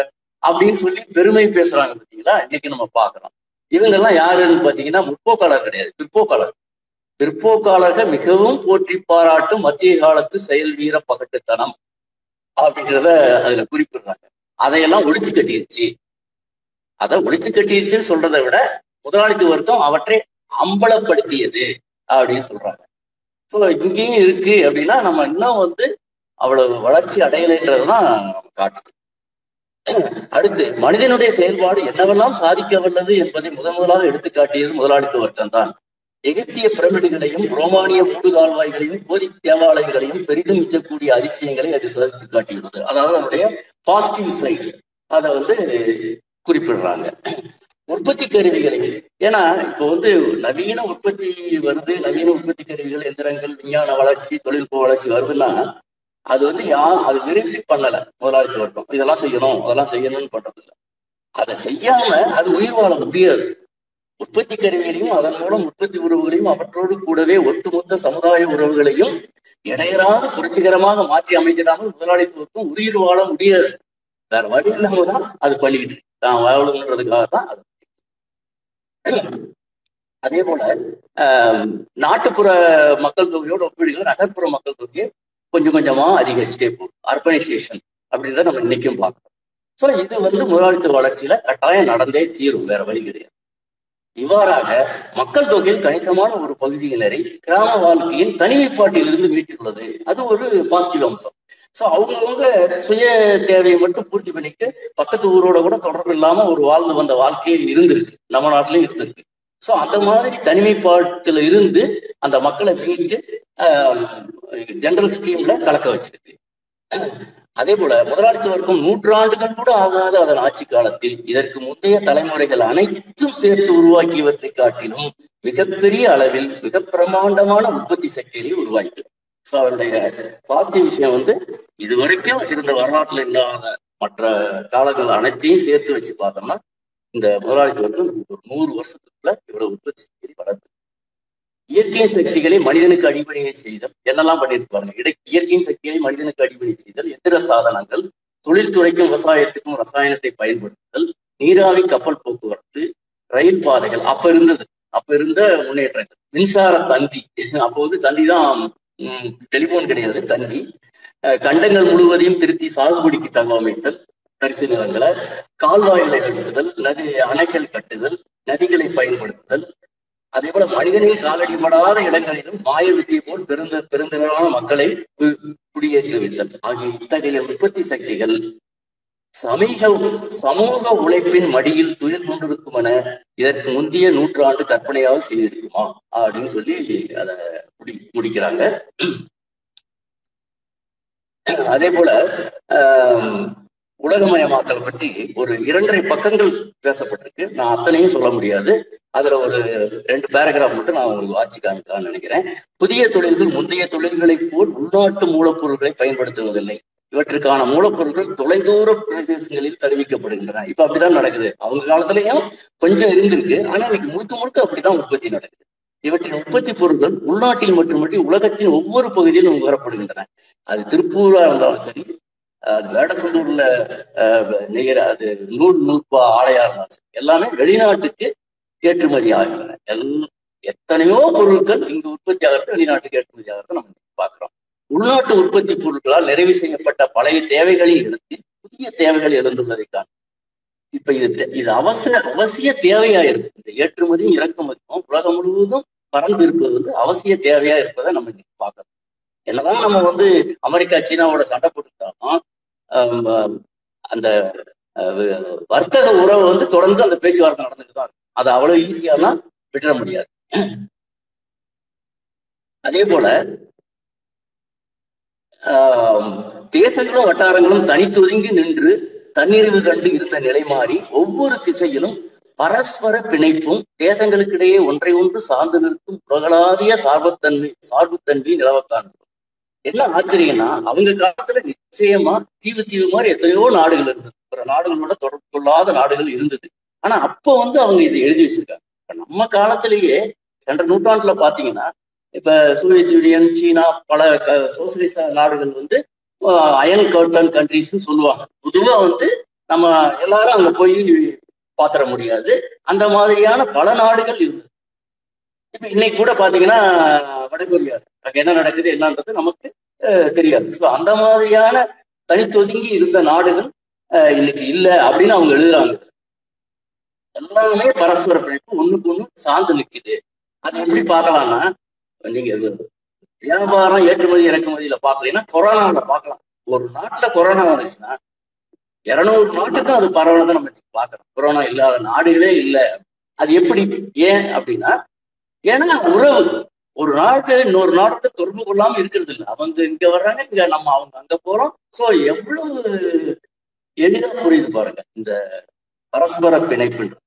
அப்படின்னு சொல்லி பெருமை பேசுறாங்க பாத்தீங்களா. இன்னைக்கு நம்ம பாக்குறோம் இவங்கெல்லாம் யாருன்னு பாத்தீங்கன்னா முற்போக்காளர் கிடையாது, பிற்போக்காளர். பிற்போக்காளர்கள் மிகவும் போற்றி பாராட்டும் மத்திய காலத்து செயல் வீர பகட்டுத்தனம் அப்படிங்கிறத அதுல குறிப்பிடுறாங்க. அதையெல்லாம் ஒழிச்சு கட்டிருச்சு. அதை ஒழிச்சு கட்டிருச்சுன்னு சொல்றதை விட முதலாளித்துவ வர்க்கம் அவற்றை அம்பலப்படுத்தியது அப்படின்னு சொல்றாங்க. ஸோ இங்கேயும் இருக்கு அப்படின்னா நம்ம இன்னும் வந்து அவ்வளவு வளர்ச்சி அடையலைன்றதுதான் நம்ம காட்டுது. அடுத்து மனிதனுடைய செயல்பாடு என்னவெல்லாம் சாதிக்க வல்லது என்பதை முதன் முதலாக எடுத்துக்காட்டியது முதலாளித்துவ வர்க்கம் தான். எகிப்திய பிரமிடுகளையும் ரோமானிய மூடு கால்வாய்களையும் கோதிக் தேவாலயங்களையும் பெரிதும் விஞ்சக்கூடிய அதிசயங்களை அது சாதித்து காட்டியுள்ளது. அதாவது அதனுடைய பாசிட்டிவ் சைடு அதை வந்து குறிப்பிடுறாங்க. உற்பத்தி கருவிகளையும், ஏன்னா இப்போ வந்து நவீன உற்பத்தி வருது, நவீன உற்பத்தி கருவிகள், எந்திரங்கள், விஞ்ஞான வளர்ச்சி, தொழில்நுட்ப வளர்ச்சி வருதுன்னா அது வந்து யா அது விரும்பி பண்ணல முதலாளித்துவ வர்க்கம். இதெல்லாம் செய்யணும் அதெல்லாம் செய்யணும்னு பண்றது இல்லை. அதை செய்யாம அது உயிர் வாழ முடியாது. உற்பத்தி கருவிகளையும் அதன் மூலம் உற்பத்தி உறவுகளையும் அவற்றோடு கூடவே ஒட்டுமொத்த சமுதாய உறவுகளையும் இடையராது புரட்சிகரமாக மாற்றி அமைத்திடாமல் முதலாளித்துவம் உயிர் வாழ முடியாது. வேற வழி இல்லாம தான் அது பண்ணிக்கிட்டு தான் வாழணுன்றதுக்காக தான் அது. அதே போல அஹ் நாட்டுப்புற மக்கள் தொகையோட ஒப்பீடுகள் நகர்ப்புற மக்கள் தொகையை கொஞ்சம் கொஞ்சமா அதிகரிச்சுட்டே போகும். அர்பனைசேஷன் அப்படின்றத நம்ம இன்னைக்கும் பார்க்கணும். ஸோ இது வந்து முதலாளித்துவ வளர்ச்சியில கட்டாயம் நடந்தே தீரும், வேற வழி கிடையாது. இவ்வாறாக மக்கள் தொகையில் கணிசமான ஒரு பகுதியினரை கிராம வாழ்க்கையின் தனிமைப்பாட்டிலிருந்து மீட்டுள்ளது. அது ஒரு பாசிட்டிவ் அம்சம். ஸோ அவங்கவுங்க சுய தேவையை மட்டும் பூர்த்தி பண்ணிட்டு பக்கத்து ஊரோட கூட தொடர்பு இல்லாம ஒரு வாழ்ந்து வந்த வாழ்க்கையே இருந்திருக்கு, நம்ம நாட்டிலயும் இருந்திருக்கு. ஸோ அந்த மாதிரி தனிமைப்பாட்டில இருந்து அந்த மக்களை மீட்டு ஜெனரல் ஸ்ட்ரீம்ல கலக்க வச்சிருக்கு. அதே போல முதலாளித்துவ வர்க்கம் நூற்றாண்டுகள் கூட ஆகாத அதன் ஆட்சி காலத்தில் இதற்கு முந்தைய தலைமுறைகள் அனைத்தும் சேர்த்து உருவாக்கியவற்றை காட்டிலும் மிகப்பெரிய அளவில் மிக பிரமாண்டமான உற்பத்தி சக்தியை உருவாக்கிடும். ஸோ அவருடைய பாசிட்டிவ் விஷயம் வந்து இது வரைக்கும் இருந்த வரலாற்றுல இல்லாத மற்ற காலங்கள் அனைத்தையும் சேர்த்து வச்சு பார்த்தோம்னா இந்த முதலாளித்துவ வர்க்கம் ஒரு நூறு வருஷத்துக்குள்ள இவ்வளவு உற்பத்தி சக்தியை வளர்த்து இயற்கை சக்திகளை மனிதனுக்கு அடிப்படையை செய்தல் என்னெல்லாம் பண்ணியிருப்பாங்க. இடை இயற்கை சக்திகளை மனிதனுக்கு அடிப்படை செய்தல், எந்திர சாதனங்கள், தொழில்துறைக்கும் விவசாயத்துக்கும் ரசாயனத்தை பயன்படுத்துதல், நீராவி கப்பல் போக்குவரத்து, ரயில் பாதைகள், அப்ப இருந்தது அப்ப இருந்த முன்னேற்றங்கள், மின்சார தந்தி, அப்போ வந்து தந்தி தான், டெலிபோன் கிடையாது, தந்தி, கண்டங்கள் முழுவதையும் திருத்தி சாகுபடிக்கு தகவமைத்தல், தரிசு நிலங்களை, கால்வாய்களை கட்டுதல், நதி அணைகள் கட்டுதல், நதிகளை பயன்படுத்துதல். அதே போல மனிதனின் காலடிபடாத இடங்களிலும் மாய வித்தியை போல் பெருந்த பெருந்திரளான மக்களை குடியேற்றுவித்தல் ஆகிய இத்தகைய உற்பத்தி சக்திகள் சமீக சமூக உழைப்பின் மடியில் துயில் கொண்டிருக்கும் என இதற்கு முந்தைய நூற்றாண்டு கற்பனையாக செய்திருக்குமா அப்படின்னு சொல்லி அதை முடி முடிக்கிறாங்க அதே போல ஆஹ் உலகமயமாக்கல் பற்றி ஒரு இரண்டரை பக்கங்கள் பேசப்பட்டிருக்கு. நான் அத்தனையும் சொல்ல முடியாது. அதுல ஒரு ரெண்டு பேராகிராஃப் மட்டும் நான் உங்களுக்கு வாட்சி காமிக்கலாம்னு நினைக்கிறேன். புதிய தொழில்கள் முந்தைய தொழில்களை போல் உள்நாட்டு மூலப்பொருட்களை பயன்படுத்துவதில்லை. இவற்றுக்கான மூலப்பொருட்கள் தொலைதூர பிரதேசங்களில் தெரிவிக்கப்படுகின்றன. இப்ப அப்படிதான் நடக்குது. அவங்க காலத்திலயும் கொஞ்சம் இருந்திருக்கு, ஆனா இன்னைக்கு முழுக்க முழுக்க அப்படிதான் உற்பத்தி நடக்குது. இவற்றின் உற்பத்தி பொருட்கள் உள்நாட்டில் மட்டுமின்றி உலகத்தின் ஒவ்வொரு பகுதியிலும் நுகரப்படுகின்றன. அது திருப்பூரா இருந்தாலும் சரி, அது வேடசந்தூர்ல நெய்கிற அது நூல் நூற்பா ஆலையா இருந்தாலும் சரி, எல்லாமே வெளிநாட்டுக்கு ஏற்றுமதி ஆகின்றன. எல் எத்தனையோ பொருட்கள் இங்கு உற்பத்தி ஆகிறது வெளிநாட்டுக்கு ஏற்றுமதி ஆகிறது நம்ம பார்க்கிறோம். உள்நாட்டு உற்பத்தி பொருட்களால் நிறைவு செய்யப்பட்ட பழைய தேவைகளில் எழுந்து புதிய தேவைகள் எழுந்துள்ளதை காணும். இப்ப இது இது அவசிய அவசிய தேவையா இருக்கு. இந்த ஏற்றுமதியும் இறக்குமதியும் உலகம் முழுவதும் பறந்து இருப்பது வந்து அவசிய தேவையா இருப்பதை நம்ம இன்னைக்கு பார்க்கறோம். என்னதான் நம்ம வந்து அமெரிக்கா சீனாவோட சண்டை போட்டுக்கிட்டாலும் அந்த வர்த்தக உறவு வந்து தொடர்ந்து அந்த பேச்சுவார்த்தை நடந்துட்டு தான் இருக்கும். அதை அவ்வளவு ஈஸியாலாம் விட்டுற முடியாது. அதே போல ஆஹ் தேசங்களும் வட்டாரங்களும் தனித்தொதுங்கி நின்று தன்னிறைவு கண்டு இருந்த நிலை மாறி ஒவ்வொரு திசையிலும் பரஸ்பர பிணைப்பும் தேசங்களுக்கிடையே ஒன்றை ஒன்று சார்ந்து நிற்கும் உலகளாவிய சார்புத்தன்மை சார்புத்தன்மையை நிலவக்கான. என்ன ஆச்சரியம்னா, அவங்க காலத்துல நிச்சயமா தீவு தீவு மாதிரி எத்தனையோ நாடுகள் இருந்தது, பிற நாடுகளோட தொடர்பு கொள்ளாத நாடுகள் இருந்தது. ஆனா அப்போ வந்து அவங்க இதை எழுதி வச்சிருக்காங்க. நம்ம காலத்திலேயே சென்ற நூற்றாண்டுல பாத்தீங்கன்னா இப்ப சோவியத் யூனியன், சீனா, பல சோசியலிச நாடுகள் வந்து அயன் கர்டன் கண்ட்ரிஸ்ன்னு சொல்லுவாங்க. பொதுவா வந்து நம்ம எல்லாரும் அங்க போய் பாத்திர முடியாது, அந்த மாதிரியான பல நாடுகள் இருந்தது. இப்ப இன்னைக்கு கூட பாத்தீங்கன்னா வடகொரியா, அங்க என்ன நடக்குது என்னன்றது நமக்கு தெரியாது. ஸோ அந்த மாதிரியான தனித்தொதுங்கி இருந்த நாடுகள் இன்னைக்கு இல்லை அப்படின்னு அவங்க எழுதுறாங்க. எல்லாமே பரஸ்பர பிணைப்பு, ஒண்ணுக்கு ஒண்ணு சார்ந்து நிற்குது. அது எப்படி பார்க்கலாம்னா, நீங்க வியாபாரம் ஏற்றுமதி இறக்குமதியில பாக்கலன்னா கொரோனாவில பார்க்கலாம். ஒரு நாட்டுல கொரோனா வந்துச்சுன்னா இருநூறு நாட்டுக்கும் அது பரவலதான் நம்ம இன்னைக்கு பாக்குறோம். கொரோனா இல்லாத நாடுகளே இல்லை. அது எப்படி, ஏன் அப்படின்னா, ஏன்னா உறவு, ஒரு நாட்டு இன்னொரு நாட்டை தொடர்பு கொள்ளாம இருக்கிறது இல்லை. அவங்க இங்க வர்றாங்க, இங்க நம்ம அவங்க அங்க போறோம். ஸோ எவ்வளவு எளிதா புரியுது பாருங்க இந்த பரஸ்பர பிணைப்புன்ற.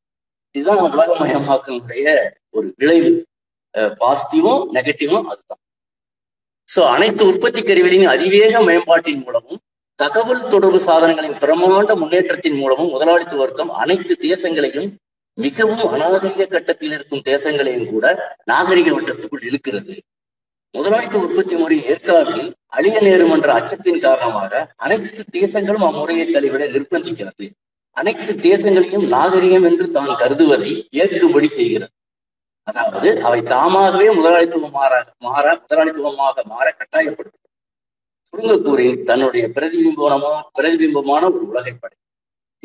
இதுதான் உலகமயமாக்கலுடைய ஒரு விளைவு, பாசிட்டிவும் நெகட்டிவும் அதுதான். ஸோ அனைத்து உற்பத்தி கருவிகளின் அதிவேக மேம்பாட்டின் மூலமும் தகவல் தொடர்பு சாதனங்களின் பிரமாண்ட முன்னேற்றத்தின் மூலமும் முதலாளித்துவ வர்க்கம் அனைத்து தேசங்களையும் மிகவும் அநாகரிக கட்டத்தில் இருக்கும் தேசங்களையும் கூட நாகரிக வட்டத்துக்குள் இழுக்கிறது. முதலாளித்துவ உற்பத்தி முறை ஏற்காவில் அழிய நேரும் என்ற அச்சத்தின் காரணமாக அனைத்து தேசங்களும் அம்முறையை தள்ளிவிட நிர்பந்திக்கிறது. அனைத்து தேசங்களையும் நாகரிகம் என்று தான் கருதுவதை ஏற்கும்படி செய்கிறது. அதாவது அவை தாமாகவே முதலாளித்துவம் மாற மாற முதலாளித்துவமாக மாற கட்டாயப்படுத்தும். சுருங்கக்கூறின் தன்னுடைய பிரதிபிம்பமான பிரதிபிம்பமான ஒரு உலகை படை.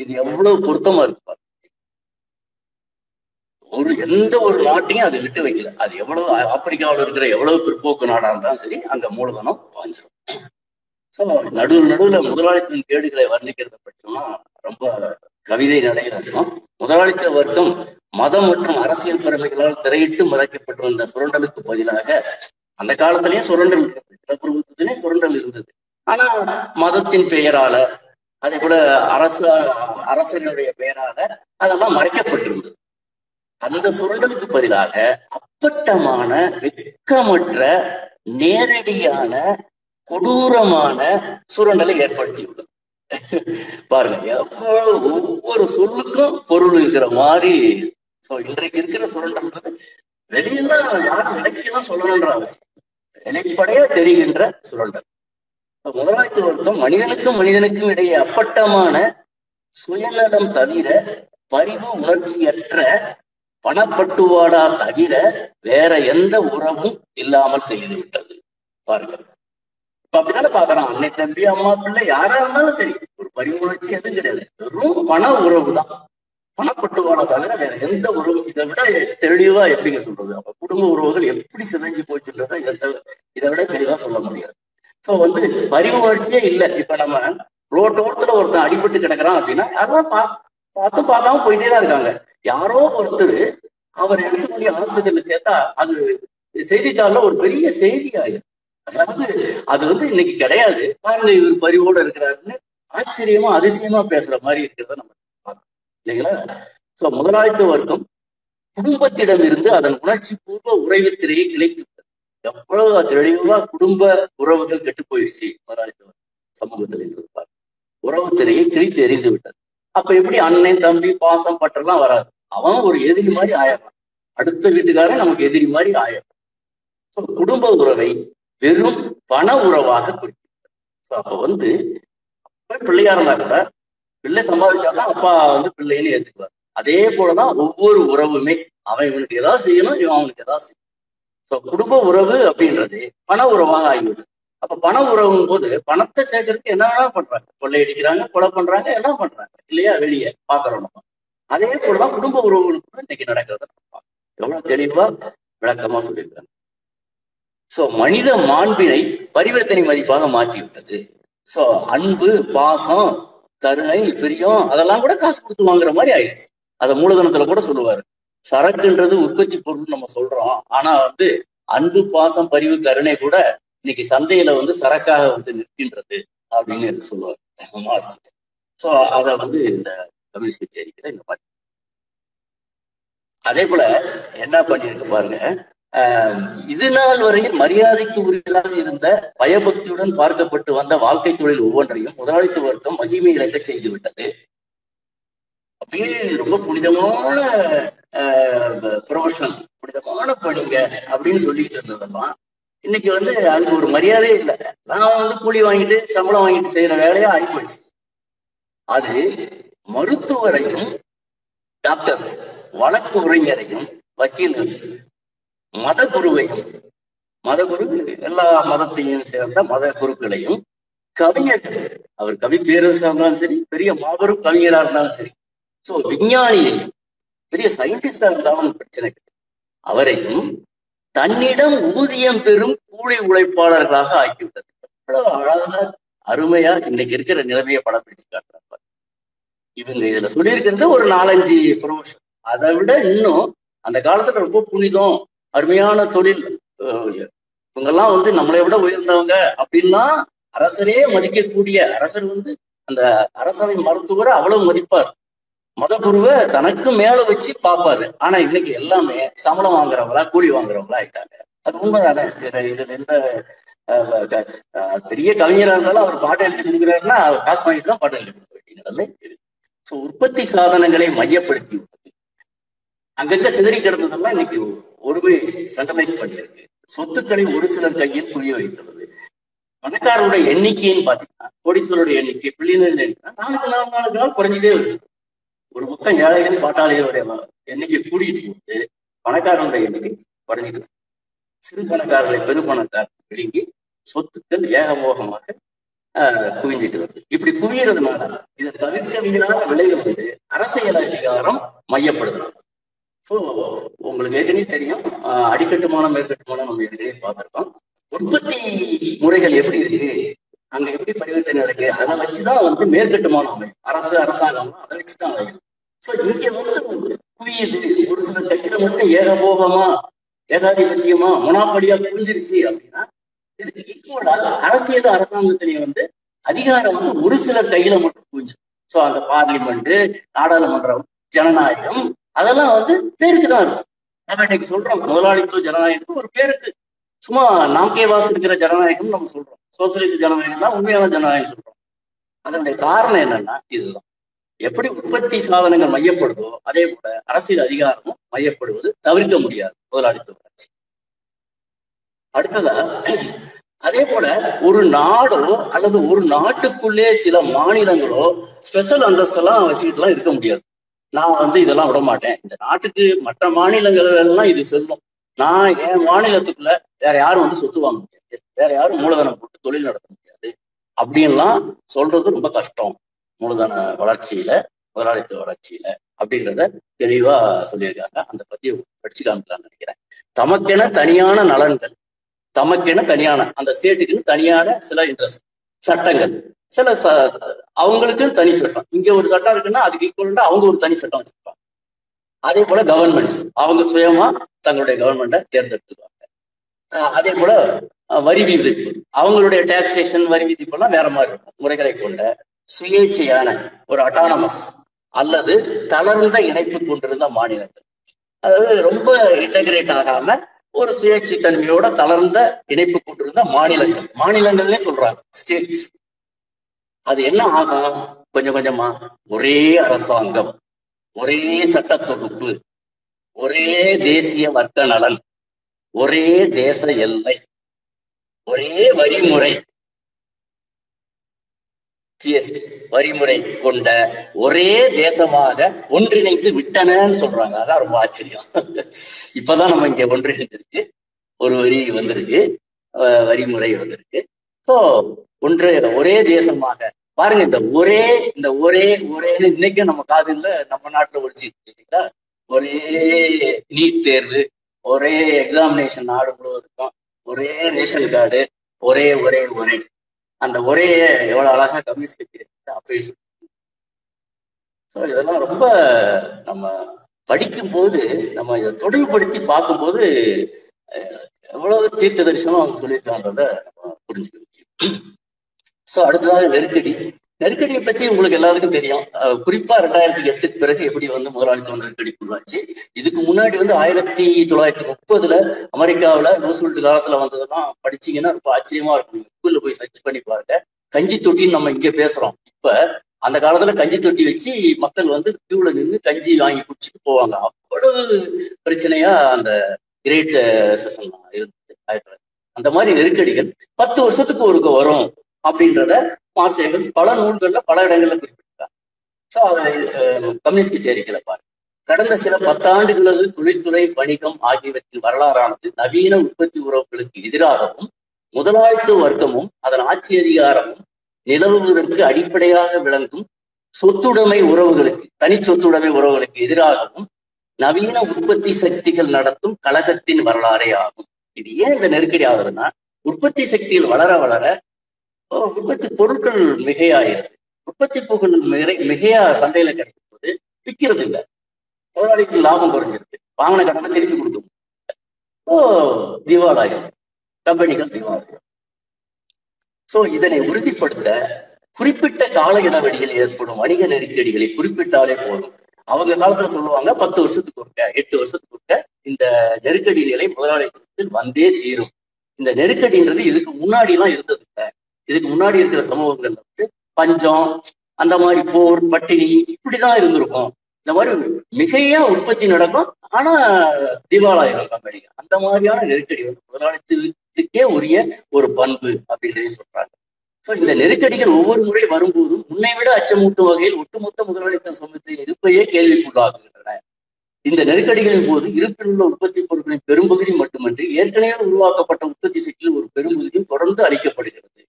இது எவ்வளவு பொருத்தமா இருப்பார், ஒரு எந்த ஒரு நாட்டையும் அது விட்டு வைக்கல. அது எவ்வளவு ஆப்பிரிக்காவில் இருக்கிற எவ்வளவு பிற்போக்கு நாடா இருந்தாலும் சரி, அங்க மூலதனம் பாஞ்சிடும். சோ நடுவு நடுவுல முதலாளித்துவின் கேடுகளை வர்ணிக்கிறத பற்றினா ரொம்ப கவிதை நிலையில இருக்கும். முதலாளித்துவ வர்க்கம் மதம் மற்றும் அரசியல் பெருமைகளால் திரையிட்டு மறைக்கப்பட்டிருந்த சுரண்டலுக்கு பதிலாக, அந்த காலத்திலயே சுரண்டல் இருந்தது, நிலப்பிரபுத்திலே சுரண்டல் இருந்தது, ஆனா மதத்தின் பெயரால, அதே போல அரச அரசனுடைய பெயரால அதெல்லாம் மறைக்கப்பட்டிருந்தது. அந்த சுரண்டலுக்கு பதிலாக அப்பட்டமான, வெட்கமற்ற, நேரடியான, கொடூரமான சுரண்டலை ஏற்படுத்தியுள்ளது. பாருங்க, எவ்வளவு ஒவ்வொரு சொல்லுக்கும் பொருள் இருக்கிற மாதிரி. சோ இன்றைக்கு இருக்கிற சுரண்டல்ன்றது வெளியெல்லாம் யாரும் விளக்கியெல்லாம் சொல்லணும்ன்ற அவசியம், வெளிப்படையா தெரிகின்ற சுரண்டல். முதலாளித்துவ வர்க்கம் மனிதனுக்கும் மனிதனுக்கும் இடையே அப்பட்டமான, சுயநலம் தவிர பரிவு உணர்ச்சியற்ற, பணப்பட்டுவாடா தவிர வேற எந்த உறவும் இல்லாமல் செய்து விட்டது. பாருங்க, இப்ப அப்படித்தானே பாக்குறோம். அன்னை, தம்பி, அம்மா, பிள்ளை யாரா இருந்தாலும் சரி, ஒரு பரிவு உணர்ச்சி எதுவும் கிடையாது. வெறும் பண உறவு தான், பணப்பட்டுவாடா தவிர வேற எந்த உறவு. இதை விட தெளிவா எப்படிங்க சொல்றது, அப்ப குடும்ப உறவுகள் எப்படி சிதைஞ்சு போச்சுன்றதை இதை விட தெளிவா சொல்ல முடியாது. சோ வந்து பரிவு உணர்ச்சியே இல்லை. இப்ப நம்ம ரோட்டோரத்துல ஒருத்தன் அடிபட்டு கிடக்குறான் அப்படின்னா யாரெல்லாம் பா பார்த்து பார்க்காம போயிட்டே தான் இருக்காங்க. யாரோ ஒருத்தர் அவர் எடுத்து கொண்டு ஆஸ்பத்திரியில சேர்த்தா அது செய்தித்தாள்ல ஒரு பெரிய செய்தி ஆகுது. அதாவது அது வந்து இன்னைக்கு கிடையாது. பாருங்க, இவர் பரிவோட இருக்கிறாருன்னு ஆச்சரியமா அதிசயமா பேசுற மாதிரி இருக்கிறத நம்ம பார்க்கணும் இல்லைங்களா. சோ முதலாளித்துவ வர்க்கம் குடும்பத்திடம் இருந்து அதன் உணர்ச்சி பூர்வ உறவு திரையை கிளைத்துவிட்டது. எவ்வளவு தெளிவா குடும்ப உறவுகள் கெட்டு போயிடுச்சு முதலாளித்துவ சமூகத்தில் இருந்து. பாருங்க, உறவு திரையை கிழித்து எறிந்து விட்டது. அப்ப எப்படி அண்ணன், தம்பி, பாசம், பற்றெல்லாம் வராது. அவன் ஒரு எதிரி மாதிரி ஆயிடுறான், அடுத்த வீட்டுக்காரன் நமக்கு எதிரி மாதிரி ஆயிடுறான். ஸோ குடும்ப உறவை வெறும் பண உறவாக குறிப்பிட்டார். ஸோ அப்போ வந்து அப்பா பிள்ளையார கூட பிள்ளை சம்பாதிச்சாதான் அப்பா வந்து பிள்ளைன்னு ஏற்றுக்குவார். அதே போலதான் ஒவ்வொரு உறவுமே, அவன் இவனுக்கு ஏதாவது செய்யணும், இவன் அவனுக்கு ஏதாவது செய்யணும். ஸோ குடும்ப உறவு அப்படின்றது பண உறவாக ஆகிவிடுது. அப்ப பண உறவும் போது பணத்தை சேர்க்கறதுக்கு என்ன வேணா பண்றாங்க, கொள்ளையடிக்கிறாங்க, கொலை பண்றாங்க, என்ன பண்றாங்க இல்லையா, வெளியே பாக்குறோம் நம்ம. அதே போலதான் குடும்ப உறவுகளுக்கு இன்னைக்கு நடக்கிறத எவ்வளவு தெளிவா விளக்கமா சொல்லியிருக்காங்க. சோ மனித மாண்பினை பரிவர்த்தனை மதிப்பாக மாற்றி விட்டது. சோ அன்பு, பாசம், கருணை, பிரியம் அதெல்லாம் கூட காசு கொடுத்து வாங்குற மாதிரி ஆயிடுச்சு. அதை மூலதனத்துல கூட சொல்லுவாரு, சரக்குன்றது உற்பத்தி பொருள் நம்ம சொல்றோம், ஆனா வந்து அன்பு, பாசம், பரிவு, கருணை கூட இன்னைக்கு சந்தையில வந்து சரக்காக வந்து நிற்கின்றது அப்படின்னு எனக்கு சொல்லுவாங்க மார்க்ஸ். ஸோ அதை வந்து இந்த கம்யூனிஸ்ட் கட்சி அறிக்கையில இந்த மாதிரி அதே போல என்ன பண்ணிருக்கு பாருங்க, இது நாள் வரையில் மரியாதைக்கு உரியதாக இருந்த பயபக்தியுடன் பார்க்கப்பட்டு வந்த வாழ்க்கை தொழில் ஒவ்வொன்றையும் முதலாளித்துவ வர்க்கம் மகிமை இழக்க செய்து விட்டது. அப்படியே ரொம்ப புனிதமான ப்ரொஃபஷன், புனிதமான பணிங்க அப்படின்னு சொல்லிட்டு இருந்ததெல்லாம் இன்னைக்கு வந்து அதுக்கு ஒரு மரியாதையே இல்லை. நான் வந்து கூலி வாங்கிட்டு சம்பளம் வாங்கிட்டு செய்யற வேலையா ஆகி போயிடுச்சு. அது மருத்துவரையும் டாக்டர்ஸ், வழக்கு உரைஞரையும் வக்கீல்கள், மத குருவையும், மத குரு எல்லா மதத்தையும் சேர்ந்த மத குருக்களையும், கவிஞர்கள், அவர் கவி பேரரசா இருந்தாலும் சரி, பெரிய மாபெரும் கவிஞரா இருந்தாலும் சரி, ஸோ விஞ்ஞானியையும், பெரிய சயின்டிஸ்டா இருந்தாலும் பிரச்சனை கிடையாது, அவரையும் தன்னிடம் ஊதியம் பெறும் கூலி உழைப்பாளர்களாக ஆக்கிவிட்டது. எவ்வளவு அழகா அருமையா இன்னைக்கு இருக்கிற நிலைமையை படம் பிடிச்சு காட்டுறாங்க இவங்க. இதுல சொல்லியிருக்கிறது ஒரு நாலஞ்சு ப்ரொஃபஷன். அதை விட இன்னும் அந்த காலத்துல ரொம்ப புனிதம், அருமையான தொழில், இவங்கெல்லாம் வந்து நம்மளை விட உயர்ந்தவங்க அப்படின்னா அரசரே மதிக்கக்கூடிய அரசர் வந்து அந்த அரசவை மருத்துவரை அவ்வளவு மதிப்பார், மத குருவை தனக்கு மேல வச்சு பார்ப்பாரு. ஆனா இன்னைக்கு எல்லாமே சம்பளம் வாங்குறவங்களா கூலி வாங்குறவங்களா ஆயிட்டாங்க. அது உண்மைதானே. இதுல எந்த பெரிய கவிஞராக இருந்தாலும் அவர் பாட்டு எழுதி கொடுக்குறாருன்னா காசு வாங்கிட்டு தான் பாட்டு எழுதி கொடுக்க வேண்டிய நிலைமை இருக்கு. ஸோ உற்பத்தி சாதனங்களை மையப்படுத்தி உள்ளது. அங்கங்க சிதறி கிடந்ததெல்லாம் இன்னைக்கு ஒருமை சென்ட்ரலைஸ் பண்ணியிருக்கு. சொத்துக்களை ஒரு சிலர் கையில் குவிய வைத்துள்ளது. பணக்காரருடைய எண்ணிக்கைன்னு பாத்தீங்கன்னா, கோடீஸ்வரருடைய எண்ணிக்கை, பில்லியனர்கள் எண்ணிக்கை நாளுக்கு நாள் நாளுக்கு நாள் குறைஞ்சிட்டே இருக்கு. ஒரு பக்கம் ஏழைகள் பாட்டாளிகளுடைய எண்ணிக்கை கூடிட்டு போட்டு பணக்காரனுடைய எண்ணிக்கை குறைஞ்சிட்டு, சிறு பணக்காரர்களை பெரு பணக்காரர்கள் விழுங்கி சொத்துக்கள் ஏகபோகமாக குவிஞ்சிட்டு வருது. இப்படி குவியறதுனால இதை தவிர்க்க வியலாத விளைவு வந்து அரசியல் அதிகாரம் மையப்படுத்தலாம். ஸோ உங்களுக்கு ஏற்கனவே தெரியும், அடிக்கட்டுமான மேற்கட்டுமானம் நம்ம ஏற்கனவே பார்த்துருக்கோம். உற்பத்தி முறைகள் எப்படி இருக்கு, அங்க எப்படி பரிவர்த்தனை இருக்கு, அதை வச்சுதான் வந்து மேற்கட்டுமானம் அமையும், அரசு அரசாங்கம் அதை வச்சுதான் அமையும். ஸோ இங்க வந்து குவியுது, ஒரு சில கையில மட்டும் ஏகபோகமா ஏகாதிபத்தியமா மொனாப்படியா புரிஞ்சிருச்சு அப்படின்னா, இதுக்கு ஈக்குவலா அரசியல் அரசாங்கத்திலேயே வந்து அதிகாரம் வந்து ஒரு சில கையில மட்டும் புரிஞ்சிடும். ஸோ அந்த பார்லிமெண்ட், நாடாளுமன்றம், ஜனநாயகம் அதெல்லாம் வந்து பேருக்கு தான் இருக்கும். நம்ம இன்னைக்கு சொல்றோம் முதலாளித்துவ ஜனநாயகத்துக்கு ஒரு பேருக்கு, சும்மா நாம்கே வாசு இருக்கிற ஜனநாயகம் நம்ம சொல்றோம், சோசியலிஸ்ட் ஜனநாயகம் தான் உண்மையான ஜனநாயகம் சொல்றோம். அதனுடைய காரணம் என்னன்னா இதுதான், எப்படி உற்பத்தி சாதனங்கள் மையப்படுதோ அதே போல அரசியல் அதிகாரமும் மையப்படுவது தவிர்க்க முடியாது முதலாளித்துவ ஆட்சி. அடுத்ததா அதே போல ஒரு நாடோ அல்லது ஒரு நாட்டுக்குள்ளே சில மாநிலங்களோ ஸ்பெஷல் அந்தஸ்தெல்லாம் வச்சுக்கிட்டுலாம் இருக்க முடியாது. நான் வந்து இதெல்லாம் விட மாட்டேன், இந்த நாட்டுக்கு மற்ற மாநிலங்கள் எல்லாம் இது செல்லும், நான் என் மாநிலத்துக்குள்ள வேற யாரும் வந்து சொத்து வாங்க முடியாது, வேற யாரும் மூலதனம் போட்டு தொழில் நடத்த முடியாது அப்படின்லாம் சொல்றது ரொம்ப கஷ்டம் மூலதன வளர்ச்சியில, முதலாளித்துவ வளர்ச்சியில அப்படின்றத தெளிவா சொல்லியிருக்காங்க. அந்த பத்தி படிச்சு காமிக்கலாம்னு நினைக்கிறேன். தமக்கென தனியான நலன்கள், தமக்கென தனியான அந்த ஸ்டேட்டுக்குன்னு தனியான சில இன்ட்ரெஸ்ட் சட்டங்கள், சில ச அவங்களுக்குன்னு தனி சட்டம், இங்க ஒரு சட்டம் இருக்குன்னா அதுக்கு ஈக்குவல்னா அவங்க ஒரு தனி சட்டம் வச்சிருப்பாங்க. அதே போல கவர்மெண்ட்ஸ் அவங்க சுயமா தங்களுடைய கவர்மெண்ட்டை தேர்ந்தெடுத்துக்குவாங்க. அதே போல வரி விதிப்பு, அவங்களுடைய டாக்ஸேஷன் வரி விதிப்புலாம் வேற மாதிரி இருக்கும் முறைகளை கொண்ட சுயேட்சையான ஒரு அட்டானமஸ் அல்லது தளர்ந்த இணைப்பு கொண்டிருந்த மாநிலங்கள், அதாவது ரொம்ப இன்டகிரேட் ஆகாம ஒரு சுயேட்சை தன்மையோட தளர்ந்த இணைப்பு கொண்டிருந்த மாநிலங்கள், மாநிலங்கள்னே சொல்றாங்க ஸ்டேட்ஸ். அது என்ன ஆகும், கொஞ்சம் கொஞ்சமா ஒரே அரசாங்கம், ஒரே சட்ட தொகுப்பு, ஒரே தேசிய வர்க்க நலன், ஒரே தேச எல்லை, ஒரே வரிமுறை, ஜிஎஸ்டி வரிமுறை கொண்ட ஒரே தேசமாக ஒன்றிணைந்து விட்டனன்னு சொல்றாங்க. அதான் ரொம்ப ஆச்சரியம். இப்பதான் நம்ம இங்க ஒன்றிணைஞ்சிருக்கு, ஒரு வரி வந்திருக்கு, வரிமுறை வந்திருக்கு. ஸோ ஒன்று ஒரே தேசமாக பாருங்க. இந்த ஒரே இந்த ஒரே ஒரேன்னு இன்னைக்கும் நம்ம காதுல நம்ம நாட்டுல ஒழிச்சிருக்கு இல்லைங்களா. ஒரே நீட் தேர்வு, ஒரே எக்ஸாமினேஷன் நாடு முழுவதுக்கும், ஒரே ரேஷன் கார்டு, ஒரே ஒரே ஒரே அந்த ஒரே எவ்வளவு அழகா கம்யூனிஸ்ட் கட்சி அப்பவே சொல்லுங்க. ஸோ இதெல்லாம் ரொம்ப நம்ம படிக்கும் போது நம்ம இதை தொடர்புபடுத்தி பார்க்கும்போது எவ்வளவு தீர்க்க தரிசனம் அவங்க சொல்லியிருக்கான்றத நம்ம புரிஞ்சுக்க முடியும். ஸோ அடுத்ததாக நெருக்கடி, நெருக்கடியை பற்றி உங்களுக்கு எல்லாருக்கும் தெரியும். குறிப்பா ரெண்டாயிரத்தி எட்டுக்கு பிறகு எப்படி வந்து முதலாளித்துவ நெருக்கடி உருவாச்சு. இதுக்கு முன்னாடி வந்து ஆயிரத்தி தொள்ளாயிரத்தி முப்பதுல அமெரிக்காவில ரூஸ்வெல்ட் காலத்துல வந்ததெல்லாம் படிச்சீங்கன்னா ரொம்ப ஆச்சரியமா இருக்கும். கூகுள்ல போய் சர்ச் பண்ணி பாருங்க. கஞ்சி தொட்டின்னு நம்ம இங்க பேசுறோம், இப்ப அந்த காலத்துல கஞ்சி தொட்டி வச்சு மக்கள் வந்து கியூல நின்று கஞ்சி வாங்கி குடிச்சிட்டு போவாங்க. அவ்வளவு பிரச்சனையா அந்த கிரேட் செஷன் இருந்தது. ஆயிரத்தி தொள்ளாயிரத்தி அந்த மாதிரி நெருக்கடிகள் பத்து வருஷத்துக்கு ஒருக்க வரும் அப்படின்றத மார்க்ஸ் எங்கெல்ஸ் பல நூல்கள்ல பல இடங்கள்ல குறிப்பிட்டிருக்காங்க. ஸோ அதை கம்யூனிஸ்ட் கட்சி அறிக்கையில பாருங்க. கடந்த சில பத்தாண்டுகளது தொழில்துறை வணிகம் ஆகியவற்றின் வரலாறானது நவீன உற்பத்தி உறவுகளுக்கு எதிராகவும் முதலாளித்துவ வர்க்கமும் அதன் ஆட்சி அதிகாரமும் நிலவுவதற்கு அடிப்படையாக விளங்கும் சொத்துடைமை உறவுகளுக்கு தனி சொத்துடைமை உறவுகளுக்கு எதிராகவும் நவீன உற்பத்தி சக்திகள் நடத்தும் கழகத்தின் வரலாறே ஆகும். இது ஏன் இந்த நெருக்கடி ஆகுதுன்னா, உற்பத்தி சக்திகள் வளர வளர உற்பத்தி பொருட்கள் மிகையாகிறது. உற்பத்தி பொருள் மிகை மிகையா சந்தையில கிடைக்கும் போது விற்கிறது இல்லை, முதலாளிக்கு லாபம் குறைஞ்சிருக்கு, வாங்கின கடனை திருப்பி கொடுக்க முடியும், திவாலாகிறது, கம்பெனிகள் திவாலாகிறது. ஸோ இதனை உறுதிப்படுத்த குறிப்பிட்ட கால இடைவெளியில் ஏற்படும் வணிக நெருக்கடிகளை குறிப்பிட்டாலே போதும். அவங்க காலத்துல சொல்லுவாங்க பத்து வருஷத்துக்கு இருக்க எட்டு வருஷத்துக்கு இருக்க இந்த நெருக்கடி நிலை முதலாளித்துவத்தில் வந்தே தீரும். இந்த நெருக்கடின்றது இதுக்கு முன்னாடி எல்லாம் இருந்தது இல்லை. இதுக்கு முன்னாடி இருக்கிற சமூகங்கள்ல வந்து பஞ்சம், அந்த மாதிரி போர், பட்டினி இப்படிதான் இருந்திருக்கும். இந்த மாதிரி மிகையா உற்பத்தி நடக்கும், ஆனா திவாலாயிரம் கம்பெனிகள். அந்த மாதிரியான நெருக்கடி வந்து முதலாளித்துவத்துக்கே உரிய ஒரு பண்பு அப்படின்றதே சொல்றாங்க. ஸோ இந்த நெருக்கடிகள் ஒவ்வொரு முறை வரும்போதும் முன்னை விட அச்சமூட்டும் வகையில் ஒட்டுமொத்த முதலாளித்துவ சமூகத்தின் இருப்பையே கேள்விக்குள்ளாக்குகின்றன. இந்த நெருக்கடிகளின் போது இருப்பில் உள்ள உற்பத்தி பொருட்களின் பெரும்பகுதி மட்டுமின்றி ஏற்கனவே உருவாக்கப்பட்ட உற்பத்தி சக்தியில் ஒரு பெரும்பகுதியும் தொடர்ந்து அளிக்கப்படுகிறது.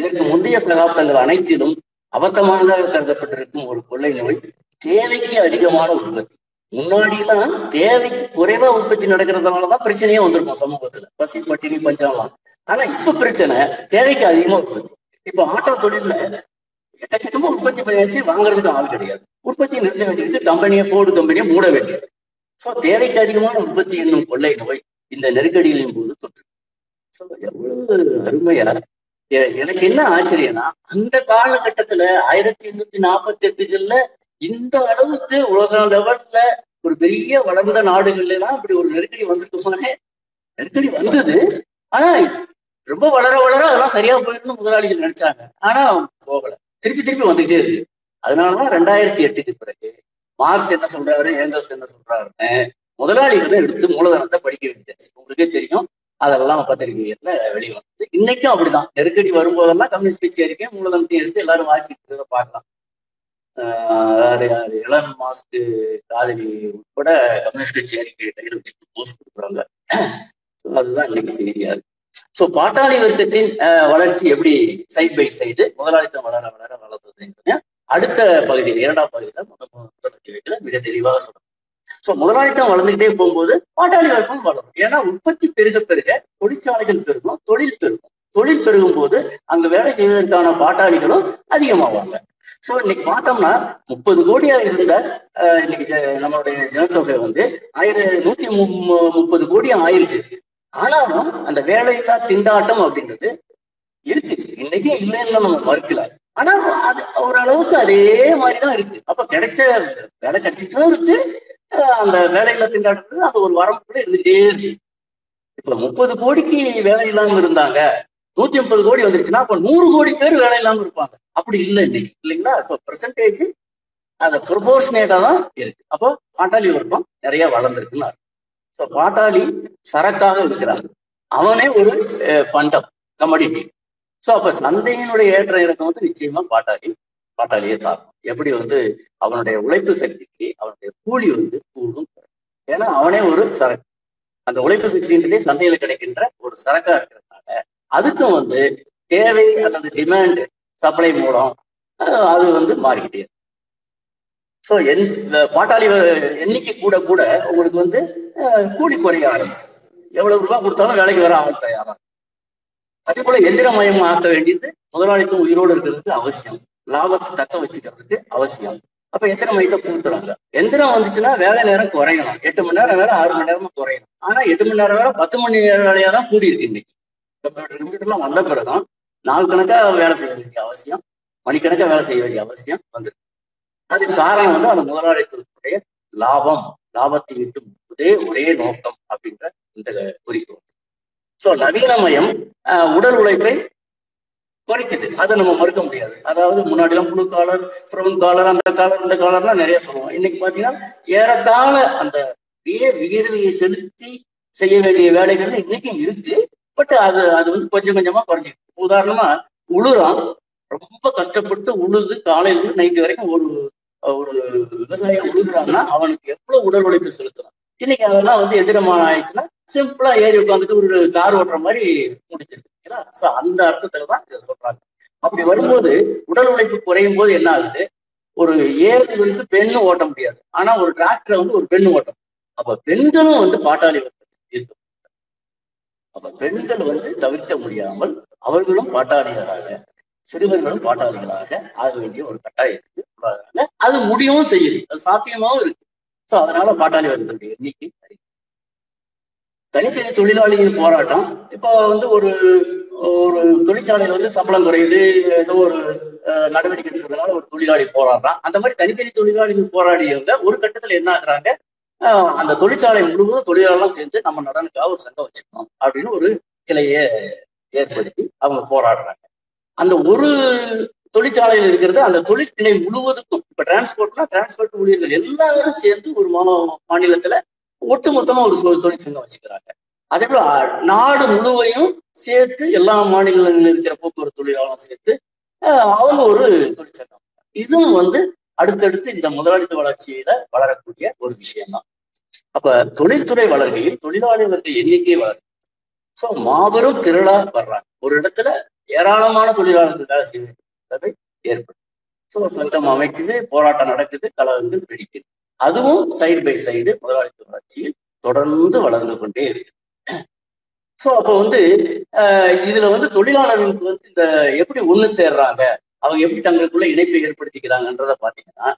இதற்கு முந்தைய சகாப்தங்கள் அனைத்திலும் அபத்தமாக கருதப்பட்டிருக்கும் ஒரு கொள்ளை நோய் தேவைக்கு அதிகமான உற்பத்தி. முன்னாடிலாம் தேவைக்கு குறைவா உற்பத்தி நடக்கிறதுனாலதான் பிரச்சனையே வந்திருக்கும் சமூகத்துல, பசி பட்டினி பஞ்சம்லாம். ஆனா இப்ப பிரச்சனை தேவைக்கு அதிகமா உற்பத்தி. இப்ப ஆட்டோ தொழில எக்கச்சக்கமா உற்பத்தி பண்ணியாச்சு, வாங்குறதுக்கு ஆள் கிடையாது, உற்பத்தி நிறுத்த வேண்டியது, கம்பெனியை போர்டு கம்பெனியை மூட வேண்டியது. ஸோ தேவைக்கு அதிகமான உற்பத்தி என்னும் கொள்ளை நோய் இந்த நெருக்கடிகளின் போது தொற்று. ஸோ எவ்வளவு அருமையா, எனக்கு என்ன ஆச்சரியம்னா, அந்த காலகட்டத்துல ஆயிரத்தி எண்ணூத்தி நாற்பத்தி எட்டுகள்ல இந்த அளவுக்கு உலக லெவல்ல ஒரு பெரிய வளர்ந்த நாடுகள்ல எல்லாம் இப்படி ஒரு நெருக்கடி வந்துட்டு சொன்னேன். நெருக்கடி வந்தது, ஆனா ரொம்ப வளர வளர அதெல்லாம் சரியா போயிருந்து முதலாளிகள் நினைச்சாங்க. ஆனா போகல, திருப்பி திருப்பி வந்துகிட்டே இருக்கு. அதனாலதான் ரெண்டாயிரத்தி எட்டுக்கு பிறகு மார்க்ஸ் என்ன சொல்றாரு, ஏங்கல்ஸ் என்ன சொல்றாருன்னு முதலாளிகளை எடுத்து மூலதனத்தை படிக்க வேண்டியது உங்களுக்கே தெரியும். அதெல்லாம் பத்திரிகைகள்ல வெளியே வந்து இன்னைக்கும் அப்படிதான். நெருக்கடி வரும்போதெல்லாம் கம்யூனிஸ்ட் கட்சி அறிக்கை மூலதனத்தையும் எடுத்து எல்லாரும் வாசிக்கிறத பார்க்கலாம். யாரு யாரு எலன் மாஸ்க் காதலி உட்பட கம்யூனிஸ்ட் கட்சி அறிக்கை கையில் வச்சுட்டு போஸ்ட் கொடுக்குறாங்க. அதுதான் இன்னைக்கு செய்தியா இருக்கு. ஸோ பாட்டாளி வர்க்கத்தின் வளர்ச்சி எப்படி சைட் பை சைடு முதலாளித்தம் வளர வளர வளர்ந்ததுன்னு அடுத்த பகுதியில் இரண்டாம் பகுதியில முதல் முதலமைச்சர் மிக தெளிவாக சொல்றாங்க. சோ முதலாளித்தம் வளர்ந்துகிட்டே போகும்போது பாட்டாளி வர்க்கம் வளரும். ஏன்னா உற்பத்தி பெருக பெருக தொழிற்சாலைகள் பெருகும், தொழில் பெருகும். தொழில் பெருகும் போது அங்க வேலை செய்வதற்கான பாட்டாளிகளும் அதிகமாவாங்க. சோ இன்னைக்கு பார்த்தோம்னா முப்பது கோடியா இருந்த இன்னைக்கு நம்மளுடைய ஜனத்தொகை வந்து ஆயிரம் நூத்தி முப்பது கோடியா ஆயிருக்கு. ஆனாலும் அந்த வேலையில்லா திண்டாட்டம் அப்படின்றது இருக்கு, இன்னைக்கே இல்லைன்னா நம்ம மறுக்கல. ஆனா அது ஓரளவுக்கு அதே மாதிரிதான் இருக்கு. அப்ப கிடைச்ச வேலை கிடைச்சிட்டு இருக்கு, அந்த வேலையில்லா திண்டாட்டத்துல அந்த ஒரு வரம்பு கூட இருந்துகிட்டே இருக்கு. இப்ப முப்பது கோடிக்கு வேலை இல்லாம இருந்தாங்க, நூத்தி முப்பது கோடி வந்துருச்சுன்னா அப்ப நூறு கோடி பேர் வேலை இல்லாம இருப்பாங்க. அப்படி இல்லை இன்னைக்கு, இல்லைங்களா? ஸோ பெர்சன்டேஜ் அந்த ப்ரொபோர்ஷனேட்டா தான் இருக்கு. அப்போ பாட்டாளி வர்க்கம் நிறைய வளர்ந்துருக்குன்னு அர்த்தம். ஸோ பாட்டாளி சரக்காக இருக்கிறாங்க, அவனே ஒரு பண்டம், கமாடிட்டி. ஸோ அப்ப சந்தையினுடைய ஏற்ற இறக்கம் வந்து நிச்சயமா பாட்டாளி பாட்டாளியே தாக்கும். எப்படி வந்து அவனுடைய உழைப்பு சக்திக்கு அவனுடைய கூலி வந்து கூடும். ஏன்னா அவனே ஒரு சரக்கு, அந்த உழைப்பு சக்தின்றதே சந்தையில கிடைக்கின்ற ஒரு சரக்கா இருக்கிறதுனால அதுக்கும் வந்து தேவை அல்லது டிமாண்ட் சப்ளை மூலம் அது வந்து மாறிக்கிட்டே. ஸோ என் பாட்டாளி எண்ணிக்கை கூட கூட உங்களுக்கு வந்து கூலி குறைய ஆரம்பிச்சு எவ்வளவு ரூபாய் கொடுத்தாலும் வேலைக்கு வர ஆக தயாரா. அதே போல எந்திரமயம் ஆக்க வேண்டியது முதலாளித்துவம் உயிரோடு இருக்கிறதுக்கு அவசியம், லாபத்தை தக்க வச்சுக்கிறதுக்கு அவசியம். அப்ப எந்திர மையத்தை புகுத்துறாங்க. எந்திரம் வந்துச்சுன்னா வேலை நேரம் குறையணும், எட்டு மணி நேரம் வேலை ஆறு மணி நேரமா குறையணும். ஆனா எட்டு மணி நேரம் வேலை பத்து மணி நேரம் வேலையா தான் கூடி இருக்கு. இன்னைக்கு கம்ப்யூட்டர் கம்ப்யூட்டர்லாம் வந்த பிறகு நாள் கணக்கா வேலை செய்ய வேண்டிய அவசியம் மணிக்கணக்காக வேலை செய்ய வேண்டிய அவசியம் வந்திருக்கு. அதுக்கு காரணம் வந்து அந்த முதலாளித்துவத்துடைய லாபம், லாபத்தை ஈட்டும் ஒரே ஒரே நோக்கம் அப்படின்ற இந்த குறிக்கோள். ஸோ நவீனமயம் உடல் உழைப்பை குறைக்குது, அதை நம்ம மறுக்க முடியாது. அதாவது முன்னாடிலாம் புழு காலர், புறவன் காலர், அந்த காலர் இந்த காலர்லாம் நிறைய சொல்லுவோம். இன்னைக்கு பார்த்தீங்கன்னா ஏறத்தாழ அந்த வியர்வையை செலுத்தி செய்ய வேண்டிய வேலைகள் இன்னைக்கும் இருக்கு. பட் அது அது வந்து கொஞ்சம் கொஞ்சமா குறைஞ்சிருக்கு. உதாரணமா உழுறோம், ரொம்ப கஷ்டப்பட்டு உழுது காலையிலிருந்து நைட்டு வரைக்கும் ஒரு ஒரு விவசாயம் உழுகுறான்னா அவனுக்கு எவ்வளவு உடல் உழைப்பு செலுத்தலாம். இன்னைக்கு அதெல்லாம் வந்து எதிரமான ஆயிடுச்சுன்னா சிம்பிளா ஏறி உட்காந்துட்டு ஒரு கார் ஓட்டுற மாதிரி முடிச்சிருக்கீங்களா? ஸோ அந்த அர்த்தத்துல தான் இதை சொல்றாங்க. அப்படி வரும்போது உடல் உழைப்பு குறையும் போது என்ன ஆகுது, ஒரு ஏரி வந்து பெண்ணும் ஓட்ட முடியாது, ஆனா ஒரு டிராக்டரை வந்து ஒரு பெண்ணு ஓட்டம். அப்ப பெண்களும் வந்து பாட்டாளி இருக்கும். அப்ப பெண்கள் வந்து தவிர்க்க முடியாமல் அவர்களும் பாட்டாளிகளாக, சிறுவர்களும் பாட்டாளிகளாக ஆக வேண்டிய ஒரு கட்டாயத்துக்கு உள்ளாங்க. அது முடியவும் செய்யுது, அது சாத்தியமாகவும் இருக்கு. ஸோ அதனால பாட்டாளி வர்க்கத்தினுடைய எண்ணிக்கை அதிகம். தனித்தனி தொழிலாளியின் போராட்டம், இப்போ வந்து ஒரு ஒரு தொழிற்சாலையில வந்து சம்பளம் குறையுது, ஏதோ ஒரு நடவடிக்கை எடுக்கிறதுனால ஒரு தொழிலாளி போராடுறான். அந்த மாதிரி தனித்தனி தொழிலாளிகள் போராடியவங்க ஒரு கட்டத்துல என்ன ஆகுறாங்க, அந்த தொழிற்சாலை முழுவதும் தொழிலாளெல்லாம் சேர்ந்து நம்ம நடனுக்காக ஒரு சங்கம் வச்சுக்கணும் அப்படின்னு ஒரு கிளையை ஏற்படுத்தி அவங்க போராடுறாங்க. அந்த ஒரு தொழிற்சாலையில் இருக்கிறது அந்த தொழிற்கிளை முழுவதுக்கும், இப்ப டிரான்ஸ்போர்ட்னா டிரான்ஸ்போர்ட் ஊழியர்கள் எல்லாரும் சேர்ந்து ஒரு மா மாநிலத்துல ஒட்டு மொத்தமா ஒரு தொழிற்சங்கம் வச்சுக்கிறாங்க. அதே போல நாடு முழுவையும் சேர்த்து எல்லா மாநிலங்களில் இருக்கிற போக்குவரத்து தொழிலாளரும் சேர்த்து அவங்க ஒரு தொழிற்சங்கம். இதுவும் வந்து அடுத்தடுத்து இந்த முதலாளித்துவ வளர்ச்சியில வளரக்கூடிய ஒரு விஷயம்தான். அப்ப தொழில்துறை வளர்கையில் தொழிலாளி வர்க்க எண்ணிக்கை வளரும். சோ மாபெரும் திரளா வர்றாங்க, ஒரு இடத்துல ஏராளமான தொழிலாளர்கள் வேலை செய்ய வேண்டியதை ஏற்படும். ஸோ சங்கம் அமைக்குது, போராட்டம் நடக்குது, கலகங்கள் வெடிக்குது. அதுவும் சைடு பை சைடு முதலாளித்துவ வளர்ச்சியில் தொடர்ந்து வளர்ந்து கொண்டே இருக்கு. ஸோ அப்போ வந்து அஹ் இதுல வந்து தொழிலாளர்களுக்கு வந்து இந்த எப்படி ஒண்ணு சேர்றாங்க, அவங்க எப்படி தங்களுக்குள்ள இணைப்பை ஏற்படுத்திக்கிறாங்கன்றத பாத்தீங்கன்னா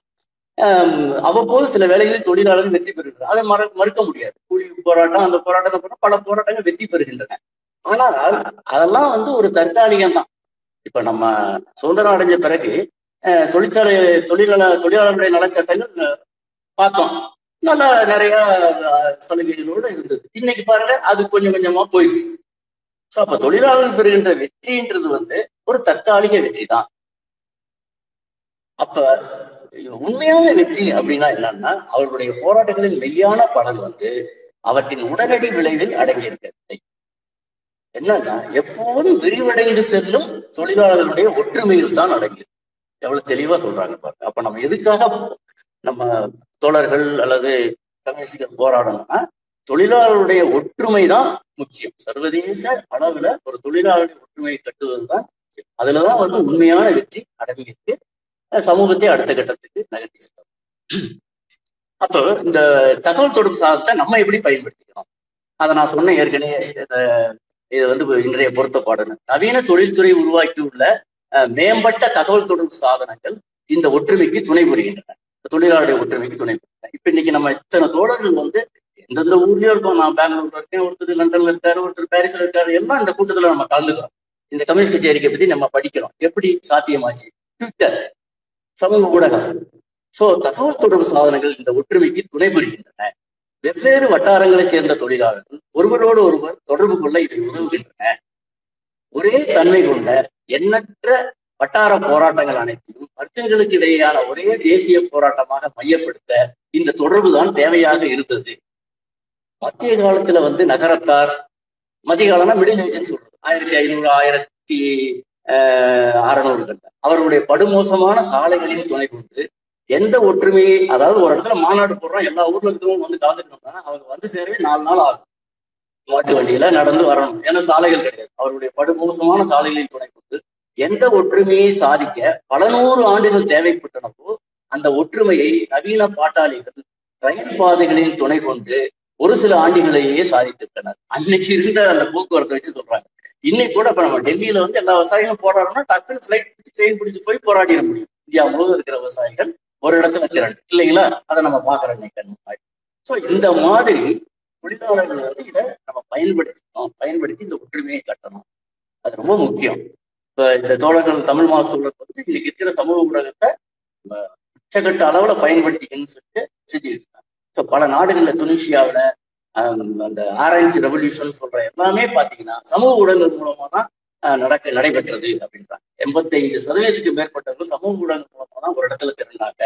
அவ்வப்போது சில வேலைகளில் தொழிலாளர்கள் வெற்றி பெறுகிறார், அதை மற மறுக்க முடியாது. கூலி போராட்டம், அந்த போராட்டத்தை பல போராட்டங்கள் வெற்றி பெறுகின்றன. ஆனால் அதெல்லாம் வந்து ஒரு தற்காலிகம் தான். இப்ப நம்ம சுதந்திரம் அடைஞ்ச பிறகு தொழிற்சாலை தொழிலாளர் தொழிலாளர்களுடைய நலச்சட்டங்கள் பார்த்தோம், நல்லா நிறைய சலுகைகளோடு இருந்தது. இன்னைக்கு பாருங்க அது கொஞ்சம் கொஞ்சமா போயிடுச்சு. ஸோ அப்ப தொழிலாளர்கள் பெறுகின்ற வெற்றின்றது வந்து ஒரு தற்காலிக வெற்றி தான். அப்ப உண்மையான வெற்றி அப்படின்னா என்னன்னா அவர்களுடைய போராட்டங்களின் மெய்யான பலன் வந்து அவற்றின் உடனடி விளைவில் அடங்கியிருக்கிறது. என்னன்னா எப்போதும் விரிவடைந்து செல்லும் தொழிலாளர்களுடைய ஒற்றுமையில் தான் அடங்கியிருக்கு. எவ்வளவு தெளிவா சொல்றாங்க பாருங்க. அப்ப நம்ம எதுக்காக நம்ம தோழர்கள் அல்லது கம்யூனிஸ்டுகள் போராடணும்னா தொழிலாளருடைய ஒற்றுமை தான் முக்கியம். சர்வதேச அளவுல ஒரு தொழிலாளருடைய ஒற்றுமையை கட்டுவதுதான் முக்கியம். அதுலதான் வந்து உண்மையான வெற்றி அடங்கியிருக்கு, சமூகத்தை அடுத்த கட்டத்துக்கு நகர்த்தி செல்லும். அப்போ இந்த தகவல் தொடர்பு சாதத்தை நம்ம எப்படி பயன்படுத்திக்கணும், அதை நான் சொன்னேன் ஏற்கனவே. இது வந்து இன்றைய பொருத்தப்பாடுன்னு நவீன தொழில்துறை உருவாக்கியுள்ள மேம்பட்ட தகவல் தொடர்பு சாதனங்கள் இந்த ஒற்றுமைக்கு துணை புரிகின்றன, தொழிலாளருடைய ஒற்றுமைக்கு துணை புரிகின்றன. இப்ப இன்னைக்கு நம்ம இத்தனை தோழர்கள் வந்து எந்தெந்த ஊர்லயும் இருக்கோம், நான் பெங்களூர்ல இருக்கேன், ஒருத்தர் லண்டன்ல இருக்காரு, ஒருத்தர் பாரிஸ்ல இருக்காரு, எல்லாம் இந்த கூட்டத்துல நம்ம கலந்துக்கிறோம். இந்த கம்யூனிஸ்ட் கட்சி அறிக்கை பத்தி நம்ம படிக்கிறோம். எப்படி சாத்தியமாச்சு? ட்விட்டர், சமூக ஊடகம். சோ தகவல் தொடர்பு சாதனங்கள் இந்த ஒற்றுமைக்கு துணை புரிகின்றன. வெவ்வேறு வட்டாரங்களை சேர்ந்த தொழிலாளர்கள் ஒருவரோடு ஒருவர் தொடர்பு கொள்ள இவை உதவுகின்றன. ஒரே தன்மை கொண்ட எண்ணற்ற வட்டார போராட்டங்கள் அனைத்தையும் வர்க்கங்களுக்கு இடையேயான ஒரே தேசிய போராட்டமாக மையப்படுத்த இந்த தொடர்பு தான் தேவையாக இருந்தது. மத்திய காலத்துல வந்து நகரத்தார், மத்திய காலம்னா மிடில் ஏஜ்னு சொல்றது, ஆயிரத்தி ஐநூறு ஆயிரத்தி அஹ் அறநூறுகள் அவர்களுடைய படுமோசமான சாலைகளின் துணை கொண்டு எந்த ஒற்றுமையை, அதாவது ஒரு இடத்துல மாநாடு போடுறோம், எல்லா ஊர்ல இருக்கவங்க வந்து கலந்துக்கணும்னா அவங்க வந்து சேரவே நாலு நாள் ஆகும், மாட்டு வண்டியில நடந்து வரணும், ஏன்னா சாலைகள் கிடையாது. அவருடைய படுமோசமான சாலைகளின் துணை கொண்டு எந்த ஒற்றுமையை சாதிக்க பல நூறு ஆண்டுகள் தேவைப்பட்டனவோ அந்த ஒற்றுமையை நவீன பாட்டாளிகள் ரயில் பாதைகளின் துணை கொண்டு ஒரு சில ஆண்டுகளையே சாதித்துவிட்டனர். அன்னைக்கு இருந்த அந்த போக்குவரத்தை வச்சு சொல்றாங்க. இன்னைக்கு கூட இப்ப நம்ம டெல்லியில வந்து எல்லா விவசாயிகளும் போராடணும்னா டக்குனு ஃபிளைட் பிடிச்சி ட்ரெயின் பிடிச்சி போய் போராடிட முடியும். இந்தியா முழுவதும் இருக்கிற விவசாயிகள் ஒரு இடத்துல திரண்டு இல்லைங்களா, அதை நம்ம பாக்குறோம் இன்னைக்கு. சோ இந்த மாதிரி தொழிலாளர்கள் வந்து இதை நம்ம பயன்படுத்திக்கணும், பயன்படுத்தி இந்த ஒற்றுமையை கட்டணும், அது ரொம்ப முக்கியம். இப்போ இந்த தோழர்கள் தமிழ் மாசு தோழர் வந்து இன்னைக்கு இருக்கிற சமூக ஊடகத்தை உச்சகட்ட அளவுல பயன்படுத்திக்கணும்னு சொல்லிட்டு செஞ்சுட்டு இருக்காங்க. ஸோ பல நாடுகள்ல துனிஷியாவில் அந்த ஆரஞ்சு ரெவல்யூஷன் சொல்ற எல்லாமே பார்த்தீங்கன்னா சமூக ஊடகங்கள் மூலமா தான் நடக்க நடைபெற்றது அப்படின்றாங்க. எண்பத்தைந்து சதவீதத்துக்கு மேற்பட்டவர்கள் சமூக ஊடகம் மூலமா தான் ஒரு இடத்துல திரண்டாங்க.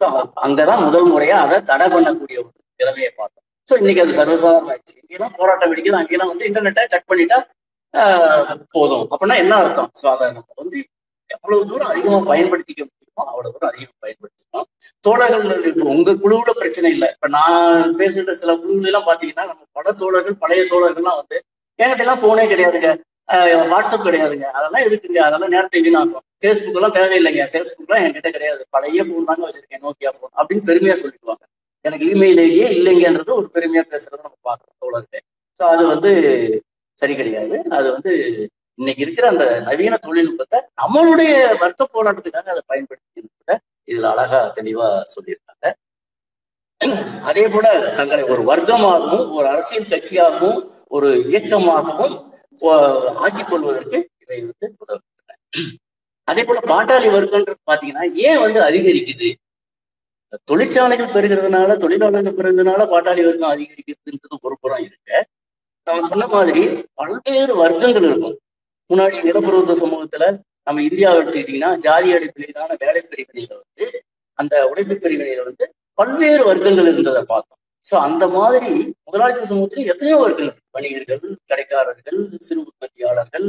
ஸோ அங்கதான் முதல் முறையா அதை தடை பண்ணக்கூடிய ஒரு நிலைமையை பார்த்தோம். ஸோ இன்னைக்கு அது சர்வசாதாரணம் ஆயிடுச்சு. இங்கெல்லாம் போராட்டம் வெடிக்கிறது, அங்கெல்லாம் வந்து இன்டர்நெட்டை கட் பண்ணிட்டா போதும். அப்படின்னா என்ன அர்த்தம்? ஸோ அதை நம்ம வந்து எவ்வளவு தூரம் அதிகமா பயன்படுத்திக்க முடியுமோ அவ்வளவு தூரம் அதிகமா பயன்படுத்திக்கணும். தோழர்கள் இப்போ உங்க குழுவுல பிரச்சனை இல்லை. இப்ப நான் பேசுகிற சில குழுவில எல்லாம் பாத்தீங்கன்னா நம்ம பல தோழர்கள் பழைய தோழர்கள்லாம் வந்து என்கிட்ட எல்லாம் போனே கிடையாதுங்க, வாட்ஸ்அப் கிடையாதுங்க, அதெல்லாம் இருக்குங்க, அதெல்லாம் நேரத்தை வீணாகும், ஃபேஸ்புக் எல்லாம் தேவையில்லைங்க, ஃபேஸ்புக்லாம் என்கிட்ட கிடையாது, பழைய ஃபோன் தாங்க வச்சிருக்கேன், நோக்கியா ஃபோன் அப்படின்னு பெருமையா சொல்லிடுவாங்க. எனக்கு இமெயில் ஐடியே இல்லைங்கன்றது ஒரு பெருமையா பேசுறத நம்ம பார்க்குறோம் தோழர்கிட்ட. ஸோ அது வந்து சரி கிடையாது. அது வந்து இன்னைக்கு இருக்கிற அந்த நவீன தொழில்நுட்பத்தை நம்மளுடைய வர்க்க போராட்டத்துக்காக அதை பயன்படுத்தினத இதுல அழகா தெளிவா சொல்லியிருக்காங்க. அதே போல தங்களை ஒரு வர்க்கமாகவும் ஒரு அரசியல் கட்சியாகவும் ஒரு இயக்கமாகவும் ஆக்கிக் கொள்வதற்கு இவை வந்து உதவுகின்றன. அதே போல பாட்டாளி வர்க்கம்ன்றது பாத்தீங்கன்னா ஏன் வந்து அதிகரிக்குது? தொழிற்சாலைகள் பெறுகிறதுனால, தொழிலாளர்கள் பெறுகிறதுனால பாட்டாளி வர்க்கம் அதிகரிக்கிறதுன்றது ஒரு புறம் இருக்கு. நம்ம சொன்ன மாதிரி பல்வேறு வர்க்கங்கள் இருக்கும். முன்னாடி நிலப்பருவத்த சமூகத்துல நம்ம இந்தியாவை எடுத்துக்கிட்டீங்கன்னா ஜாதி அடிப்படையிலான வேலை பிரிவினையில வந்து அந்த உழைப்பு பிரிவினையில வந்து பல்வேறு வர்க்கங்கள் இருந்ததை பார்த்தோம். ஸோ அந்த மாதிரி முதலாளித்துவ சமூகத்திலும் எத்தனையோ வர்க்கங்கள், வணிகர்கள், கடைக்காரர்கள், சிறு உற்பத்தியாளர்கள்,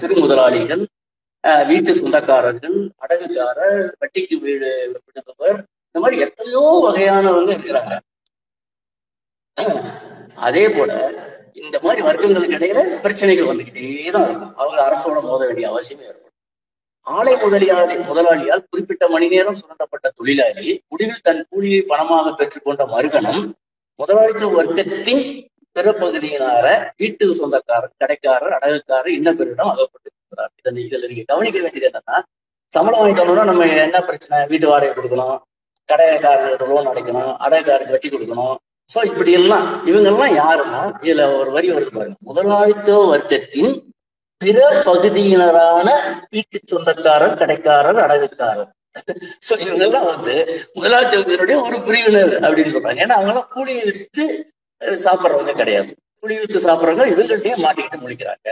சிறு முதலாளிகள், வீட்டு சொந்தக்காரர்கள், அடகுக்காரர், வட்டிக்கு வீடு விடுபவர், இந்த மாதிரி எத்தனையோ வகையானவர்கள் இருக்கிறாங்க. அதே போல இந்த மாதிரி வர்க்கங்களுக்கு இடையில பிரச்சனைகள் வந்துகிட்டே தான் இருக்கும். அவங்க அரசோட மோத வேண்டிய அவசியமே ஏற்படும். ஆலை முதலியாளி முதலாளியால் குறிப்பிட்ட மணி நேரம் சுரண்டப்பட்ட தொழிலாளி முடிவில் தன் கூலியை பணமாக பெற்றுக்கொண்ட மறுகணம் முதலாளித்துவ வர்க்கத்தின் பிற பகுதியினார வீட்டு சொந்தக்காரர், கடைக்காரர், அடகுக்காரர், இன்னப்பெரிடம் அகப்பட்டிருக்கிறார். இதன் இதுல நீங்க கவனிக்க வேண்டியது என்னன்னா, சம்பளம் வாங்கிட்டோம்னா நம்ம என்ன பிரச்சனை? வீட்டு வாடகை கொடுக்கணும், கடைக்காரர்களுக்கு லோன் அடைக்கணும், அடகுக்காரருக்கு வெட்டி கொடுக்கணும். ஸோ இப்படி எல்லாம் இவங்கெல்லாம் யாருன்னா, இதுல ஒரு வரி வருது பாருங்க, முதலாளித்துவ வர்க்கத்தின் பிற பகுதியினரான வீட்டு சொந்தக்காரர், கடைக்காரர், அடகுக்காரர். ஸோ இவங்கெல்லாம் வந்து முதலாளித்துவத்தினுடைய ஒரு பிரிவினர் அப்படின்னு சொல்றாங்க. ஏன்னா அவங்க எல்லாம் கூலி வித்து சாப்பிட்றவங்க கிடையாது. கூலி வித்து சாப்பிட்றவங்க இவங்கள்டையே மாட்டிக்கிட்டு முழிக்கிறாங்க.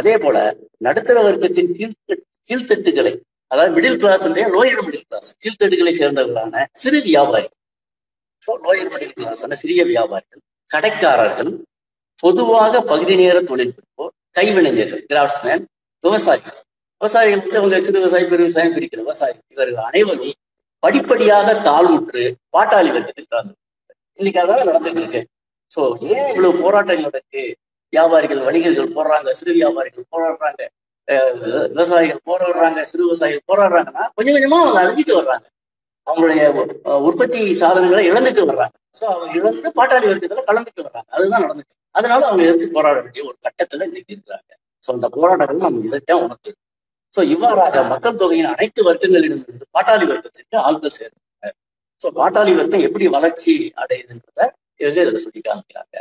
அதே போல நடுத்தர வர்க்கத்தின் கீழ்த்த கீழ்த்தட்டுகளை அதாவது middle class, lower middle class கீழ்த்தட்டுகளை சேர்ந்தவர்களான சிறு வியாபாரி, லோயர் மிடில் கிளாஸ் சிறிய வியாபாரிகள், கடைக்காரர்கள், பொதுவாக பகுதி நேர தொழில் புரிவோர், கைவினைஞர்கள், கிராஃப்ட்ஸ்மேன், விவசாயிகள், விவசாயிகள் வந்து அவங்க சிறு விவசாயம், பெரு விவசாயம் பிரிக்கிற விவசாயிகள், இவர்கள் அனைவரும் படிப்படியாக தாழ்வுற்று பாட்டாளி வர்க்கத்துக்கு இன்னைக்கு அதான் நடந்துட்டு இருக்கு. ஸோ ஏன் இவ்வளவு போராட்டங்கள் நடக்கு? வியாபாரிகள், வணிகர்கள் போடுறாங்க, சிறு வியாபாரிகள் போராடுறாங்க, விவசாயிகள் போராடுறாங்க, சிறு விவசாயிகள் போராடுறாங்கன்னா கொஞ்சம் கொஞ்சமா அவங்க அழிஞ்சிட்டு வர்றாங்க. அவங்களுடைய உற்பத்தி சாதனங்களை இழந்துட்டு வர்றாங்க. ஸோ அவங்க இழந்து பாட்டாளி வர்க்கத்துல கலந்துட்டு வர்றாங்க. அதுதான் நடந்துச்சு. அதனால அவங்க எதிர்த்து போராட வேண்டிய ஒரு கட்டத்துல இன்னைக்கு இருக்கிறாங்க. ஸோ அந்த போராட்டங்கள் நம்ம எதிர்த்தான் உணர்த்து. ஸோ இவ்வாறாக மக்கள் தொகையின் அனைத்து வர்க்கங்களிடமிருந்து பாட்டாளி வர்க்கத்திற்கு ஆட்கள் சேர்ந்துள்ளனர். ஸோ பாட்டாளி வர்க்கம் எப்படி வளர்ச்சி அடையுதுன்றத இவங்க இதுல சொல்லி காமிக்கிறாங்க.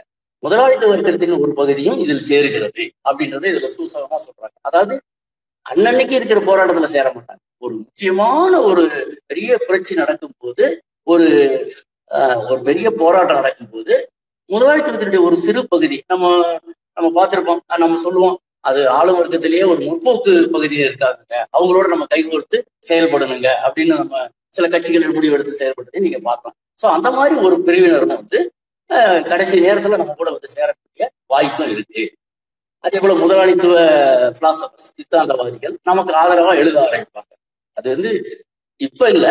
முதலாளித்துவ வர்க்கத்தின் ஒரு பகுதியும் இதில் சேருகிறது அப்படின்றத இதுல சூசகமா சொல்றாங்க. அதாவது அன்னன்னைக்கு இருக்கிற போராட்டத்துல சேர மாட்டாங்க. ஒரு முக்கியமான ஒரு பெரிய புரட்சி நடக்கும் போது, ஒரு ஒரு பெரிய போராட்டம் நடக்கும்போது முதலாளித்துவத்தினுடைய ஒரு சிறு பகுதி நம்ம நம்ம பார்த்திருப்போம், நம்ம சொல்லுவோம், அது ஆளும் வர்க்கத்திலேயே ஒரு முற்போக்கு பகுதியில இருக்காங்க, அவங்களோட நம்ம கைகோர்த்து செயல்படணுங்க அப்படின்னு நம்ம சில கட்சிகள் முடிவெடுத்து செயல்படுறதையும் நீங்க பார்க்கலாம். ஸோ அந்த மாதிரி ஒரு பிரிவினரும் வந்து கடைசி நேரத்துல நம்ம கூட வந்து சேரக்கூடிய வாய்ப்பும் இருக்கு. அதே போல முதலாளித்துவ பிலாசபர்ஸ், சித்தாந்தவாதிகள் நமக்கு ஆதரவா எழுத ஆரம்பிப்பாங்க. அது வந்து இப்ப இல்ல,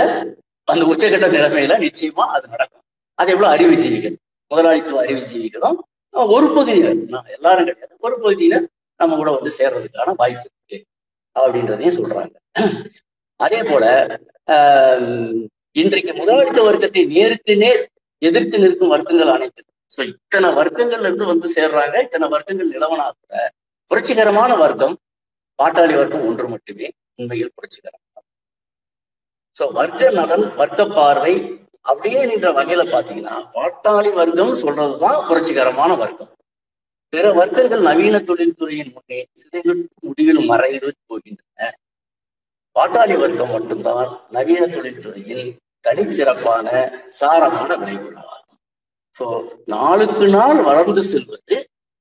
அந்த உச்சகட்ட நிலைமையில நிச்சயமா அது நடக்கும். அதே போல அறிவுஜீவிகள், முதலாளித்துவ அறிவுஜீவிகளும் ஒரு பகுதியினர், எல்லாரும் கிடையாது, ஒரு பகுதியினர் நம்ம கூட வந்து சேர்றதுக்கான வாய்ப்பு இருக்கு அப்படின்றதையும் சொல்றாங்க. அதே போல ஆஹ் இன்றைக்கு முதலாளித்துவ வர்க்கத்தை நேருக்கு நேர் எதிர்த்து நிற்கும் வர்க்கங்கள் அனைத்து, ஸோ இத்தனை வர்க்கங்கள்ல இருந்து வந்து சேர்றாங்க, இத்தனை வர்க்கங்கள் நிலவனா கூட புரட்சிகரமான வர்க்கம் பாட்டாளி வர்க்கம் ஒன்று மட்டுமே உண்மையில் புரட்சிகரமான. ஸோ வர்க்க நலன், வர்க்க பார்வை அப்படின்ற வகையில பாத்தீங்கன்னா பாட்டாளி வர்க்கம் சொல்றதுதான் புரட்சிகரமான வர்க்கம். பிற வர்க்கங்கள் நவீன தொழில்துறையின் முன்னே சிதைவிற்கு முடிவிலும் மறைந்து போகின்றன. பாட்டாளி வர்க்கம் மட்டும்தான் நவீன தொழில்துறையில் தனிச்சிறப்பான சாரமான விளைவுகளாகும். சோ நாளுக்கு நாள் வளர்ந்து செல்வது,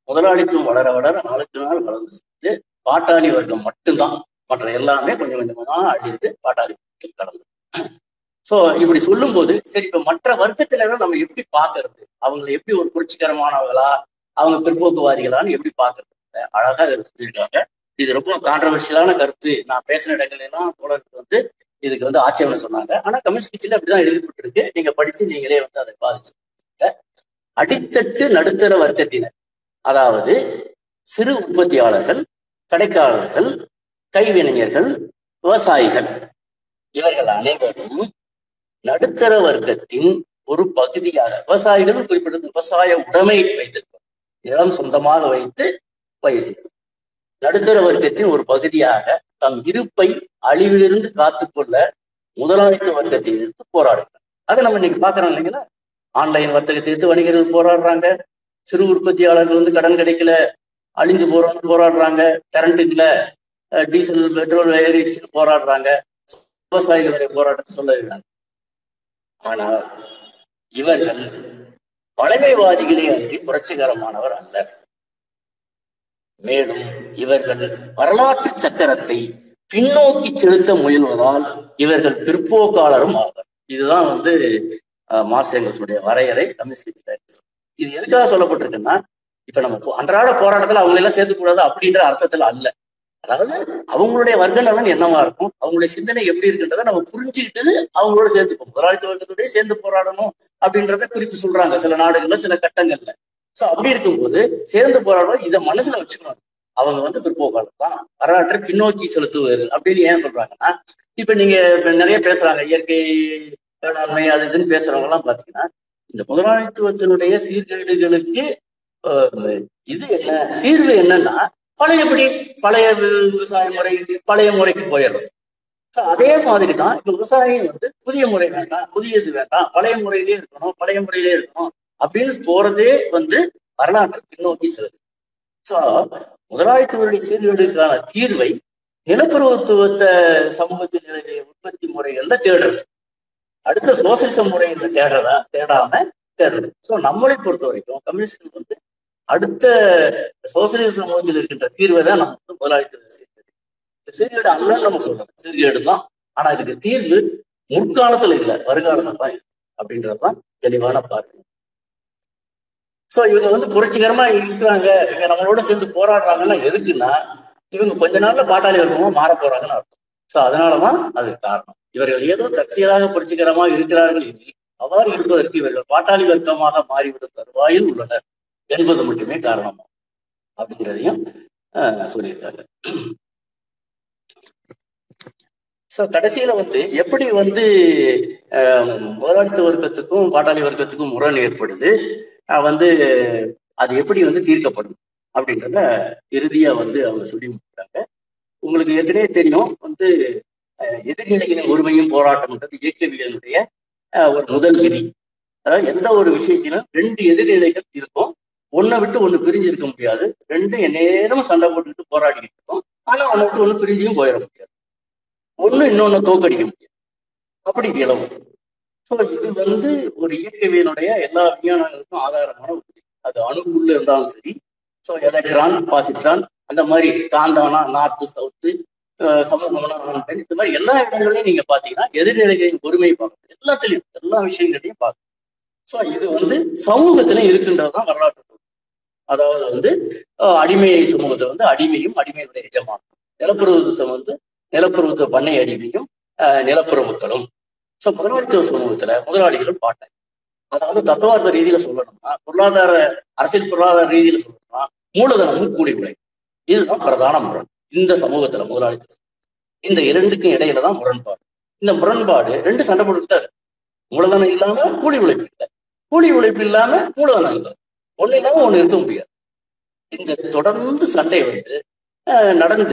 முதலாளித்துவம் வளர வளர நாளுக்கு நாள் வளர்ந்து செல்வது பாட்டாளி வர்க்கம் மட்டும்தான். மற்ற எல்லாமே கொஞ்சம் கொஞ்சமாக தான் அழிந்து பாட்டாளி வர்க்கத்தில் கடந்தது. சோ இப்படி சொல்லும் போது சரி, இப்ப மற்ற வர்க்கத்தில நம்ம எப்படி பாக்குறது, அவங்களை எப்படி ஒரு புரட்சிகரமானவர்களா அவங்க பிற்போக்குவாதிகளான்னு எப்படி பாக்குறது அழகா இதை சொல்லியிருக்காங்க. இது ரொம்ப கான்ட்ரவர்ஷியலான கருத்து. நான் பேசின இடங்கள் எல்லாம் தோழர்கள் வந்து இதுக்கு வந்து ஆட்சேபனை சொன்னாங்க. ஆனா கம்யூனிஸ்ட் கட்சியில அப்படிதான் எழுதப்பட்டிருக்கு. நீங்க படிச்சு நீங்களே வந்து அதை பாதிச்சு. அடித்தட்டு நடுத்தர வர்க்கத்தினர், அதாவது சிறு உற்பத்தியாளர்கள், கடைக்காரர்கள், கைவினைஞர்கள், விவசாயிகள், இவர்கள் அனைவரும் நடுத்தர வர்க்கத்தின் ஒரு பகுதியாக, விவசாயிகள் குறிப்பிட்டது விவசாய உடைமை வைத்திருப்பார், இடம் சொந்தமாக வைத்து பயிர், நடுத்தர வர்க்கத்தின் ஒரு பகுதியாக தம் இருப்பை அழிவிலிருந்து காத்துக்கொள்ள முதலாளித்துவ வர்க்கத்தை எதிர்த்து போராடுகிறார். அதை நம்ம இன்னைக்கு பாக்குறோம் இல்லைங்களா? ஆன்லைன் வர்த்தகத்தை எதிர்த்து வணிகர்கள் போராடுறாங்க, சிறு உற்பத்தியாளர்கள் வந்து கடன் கிடைக்கல அழிஞ்சு போறோம்னு போராடுறாங்க, கரண்ட் இல்லை, டீசல் பெட்ரோல் ஏறிடுச்சுன்னு போராடுறாங்க, விவசாயிகளுடைய போராட்டத்தை சொல்லுகிறாங்க. ஆனால் இவர்கள் பழமைவாதிகளே அன்றி புரட்சிகரமானவர் அல்ல. மேலும் இவர்கள் வரலாற்று சக்கரத்தை பின்னோக்கி செலுத்த முயல்வதால் இவர்கள் பிற்போக்காளரும் ஆவர். இதுதான் வந்து மார்க்சியங்களுடைய வரையறை கம்யூனிஸ்ட். இது எதுக்காக சொல்லப்பட்டிருக்குன்னா, இப்ப நம்ம அன்றாட போராட்டத்துல அவங்களை எல்லாம் சேர்த்துக்கூடாது அப்படின்ற அர்த்தத்துல அல்ல. அதாவது அவங்களுடைய வர்க்க நலன் என்னவா இருக்கும், அவங்களுடைய சிந்தனை எப்படி இருக்குன்றத நம்ம புரிஞ்சுக்கிட்டு அவங்களோட சேர்ந்துப்போம், முதலாளித்துவ வர்க்கத்தோடய சேர்ந்து போராடணும் அப்படின்றத குறிப்பு சொல்றாங்க சில நாடுகள்ல, சில கட்டங்கள்ல. சோ அப்படி இருக்கும்போது சேர்ந்து போராடுவோம், இதை மனசுல வச்சுக்கணும். அவங்க வந்து பிற்போக்காளர் தான், வரலாற்றை பின்னோக்கி செலுத்துவாரு அப்படின்னு ஏன் சொல்றாங்கன்னா, இப்ப நீங்க நிறைய பேசுறாங்க இயற்கை வேளாண்மை அது இதுன்னு பேசுறவங்க எல்லாம் பாத்தீங்கன்னா, இந்த முதலாளித்துவத்தினுடைய சீர்கேடுகளுக்கு இது என்ன தீர்வு என்னன்னா, பழையபடி பழைய விவசாய முறை, பழைய முறைக்கு போயிடுறது. அதே மாதிரி தான் இப்ப விவசாயம் வந்து புதிய முறை வேண்டாம், புதியது வேண்டாம், பழைய முறையிலே இருக்கணும், பழைய முறையிலே இருக்கணும் அப்படின்னு போறதே வந்து வரலாற்று பின்னோக்கி செலுத்து. சோ முதலாளித்துவருடைய சீர்கேடுக்கான தீர்வை நிலப்பிரபுத்துவத்தை சமூகத்தினுடைய உற்பத்தி முறைகள்ல தேடுறது, அடுத்த சோசியலிச முறைகள்ல தேடுறதா தேடாம தேடுறது. சோ நம்மளை பொறுத்த வரைக்கும் கம்யூனிஸ்ட் வந்து அடுத்த சோசியலிச சமூகத்தில் இருக்கின்ற தீர்வை தான் நம்ம வந்து முதலாளித்துவ சீர்கேடு, இந்த சீர்கேடு அல்லன்னு நம்ம சொல்றோம், சீர்கேடு தான். ஆனா இதுக்கு தீர்வு முற்காலத்துல இல்லை, வருங்காலத்துல தான் இருக்கு அப்படின்றதான் தெளிவான பார்வை. சோ இவங்க வந்து புரட்சிகரமா இருக்கிறாங்க, இவங்க நம்மளோட சேர்ந்து போராடுறாங்கன்னா எதுக்குன்னா, இவங்க கொஞ்ச நாள்ல பாட்டாளி வர்க்கமா மாற போறாங்கன்னு அர்த்தம். சோ அதனாலதான் அதுக்கு காரணம். இவர்கள் ஏதோ தற்செயலாக புரட்சிகரமா இருக்கிறார்கள் எனில் அவ்வாறு இருப்பதற்கு இவர்கள் பாட்டாளி வர்க்கமாக மாறிவிடும் தருவாயில் உள்ளனர் என்பது மட்டுமே காரணமா அப்படிங்கிறதையும் சொல்லியிருக்காங்க. சோ கடைசியில வந்து எப்படி வந்து முதலாளித்துவ வர்க்கத்துக்கும் பாட்டாளி வர்க்கத்துக்கும் முரண் ஏற்படுது, வந்து அது எப்படி வந்து தீர்க்கப்படும் அப்படின்றத இறுதியா வந்து அவங்க சொல்லி முடிக்கிறாங்க. உங்களுக்கு ஏற்கனவே தெரியும் வந்து எதிர்நிலைகளின் ஒருமையும் போராட்டம்ன்றது இயக்கவியலினுடைய ஒரு முதல் விதி. அதாவது எந்த ஒரு விஷயத்திலும் ரெண்டு எதிர்நிலைகள் இருக்கும், ஒன்னை விட்டு ஒண்ணு பிரிஞ்சு இருக்க முடியாது, ரெண்டும் நேரம் சண்டை போட்டுக்கிட்டு போராடிக்கிட்டு இருக்கும், ஆனா ஒன்னை விட்டு ஒண்ணு பிரிஞ்சியும் போயிட முடியாது, ஒண்ணு இன்னொன்னு தோக்கடிக்க முடியாது, அப்படி இலவும். ஸோ இது வந்து ஒரு இயற்கையினுடைய எல்லா விஞ்ஞானங்களுக்கும் ஆதாரமான உறுதி. அது அணுக்குள்ள இருந்தாலும் சரி, ஸோ எலக்ட்ரான் பாசிட்ரான் அந்த மாதிரி காந்தானா நார்த்து சவுத்து சமூகம்னா இந்த மாதிரி எல்லா இடங்களையும் நீங்க பாத்தீங்கன்னா எதிர்நிலைகளின் ஒருமையை பார்க்கணும், எல்லாத்துலையும் எல்லா விஷயங்களையும் பார்க்கணும். ஸோ இது வந்து சமூகத்துல இருக்குன்றதுதான் வரலாற்று. அதாவது வந்து அடிமை சமூகத்துல வந்து அடிமையும் அடிமையுடைய எஜமானம், நிலப்பிரபுத்துவம் வந்து நிலப்பிரபுத்துவ பண்ணை அடிமையும் நிலப்பிரபுக்களும், ஸோ முதலாளித்துவ சமூகத்துல முதலாளிகளும் பாட்டை. அதாவது தத்துவார்த்த ரீதியில சொல்லணும்னா, பொருளாதார அரசியல் பொருளாதார ரீதியில சொல்லணும்னா மூலதனமும் கூலி விலை, இதுதான் பிரதான முரண் இந்த சமூகத்துல. முதலாளித்துவ இந்த இரண்டுக்கும் இடையில தான் முரண்பாடு. இந்த முரண்பாடு ரெண்டு சண்டை போட்டுக்கிட்டாரு, மூலதனம் இல்லாம கூலி உழைப்பு இல்லை, கூலி உழைப்பு இல்லாம மூலதனம் இல்லை, ஒண்ணு இல்லாம ஒண்ணு இருக்க முடியாது. இந்த தொடர்ந்து சண்டை வந்து நடந்து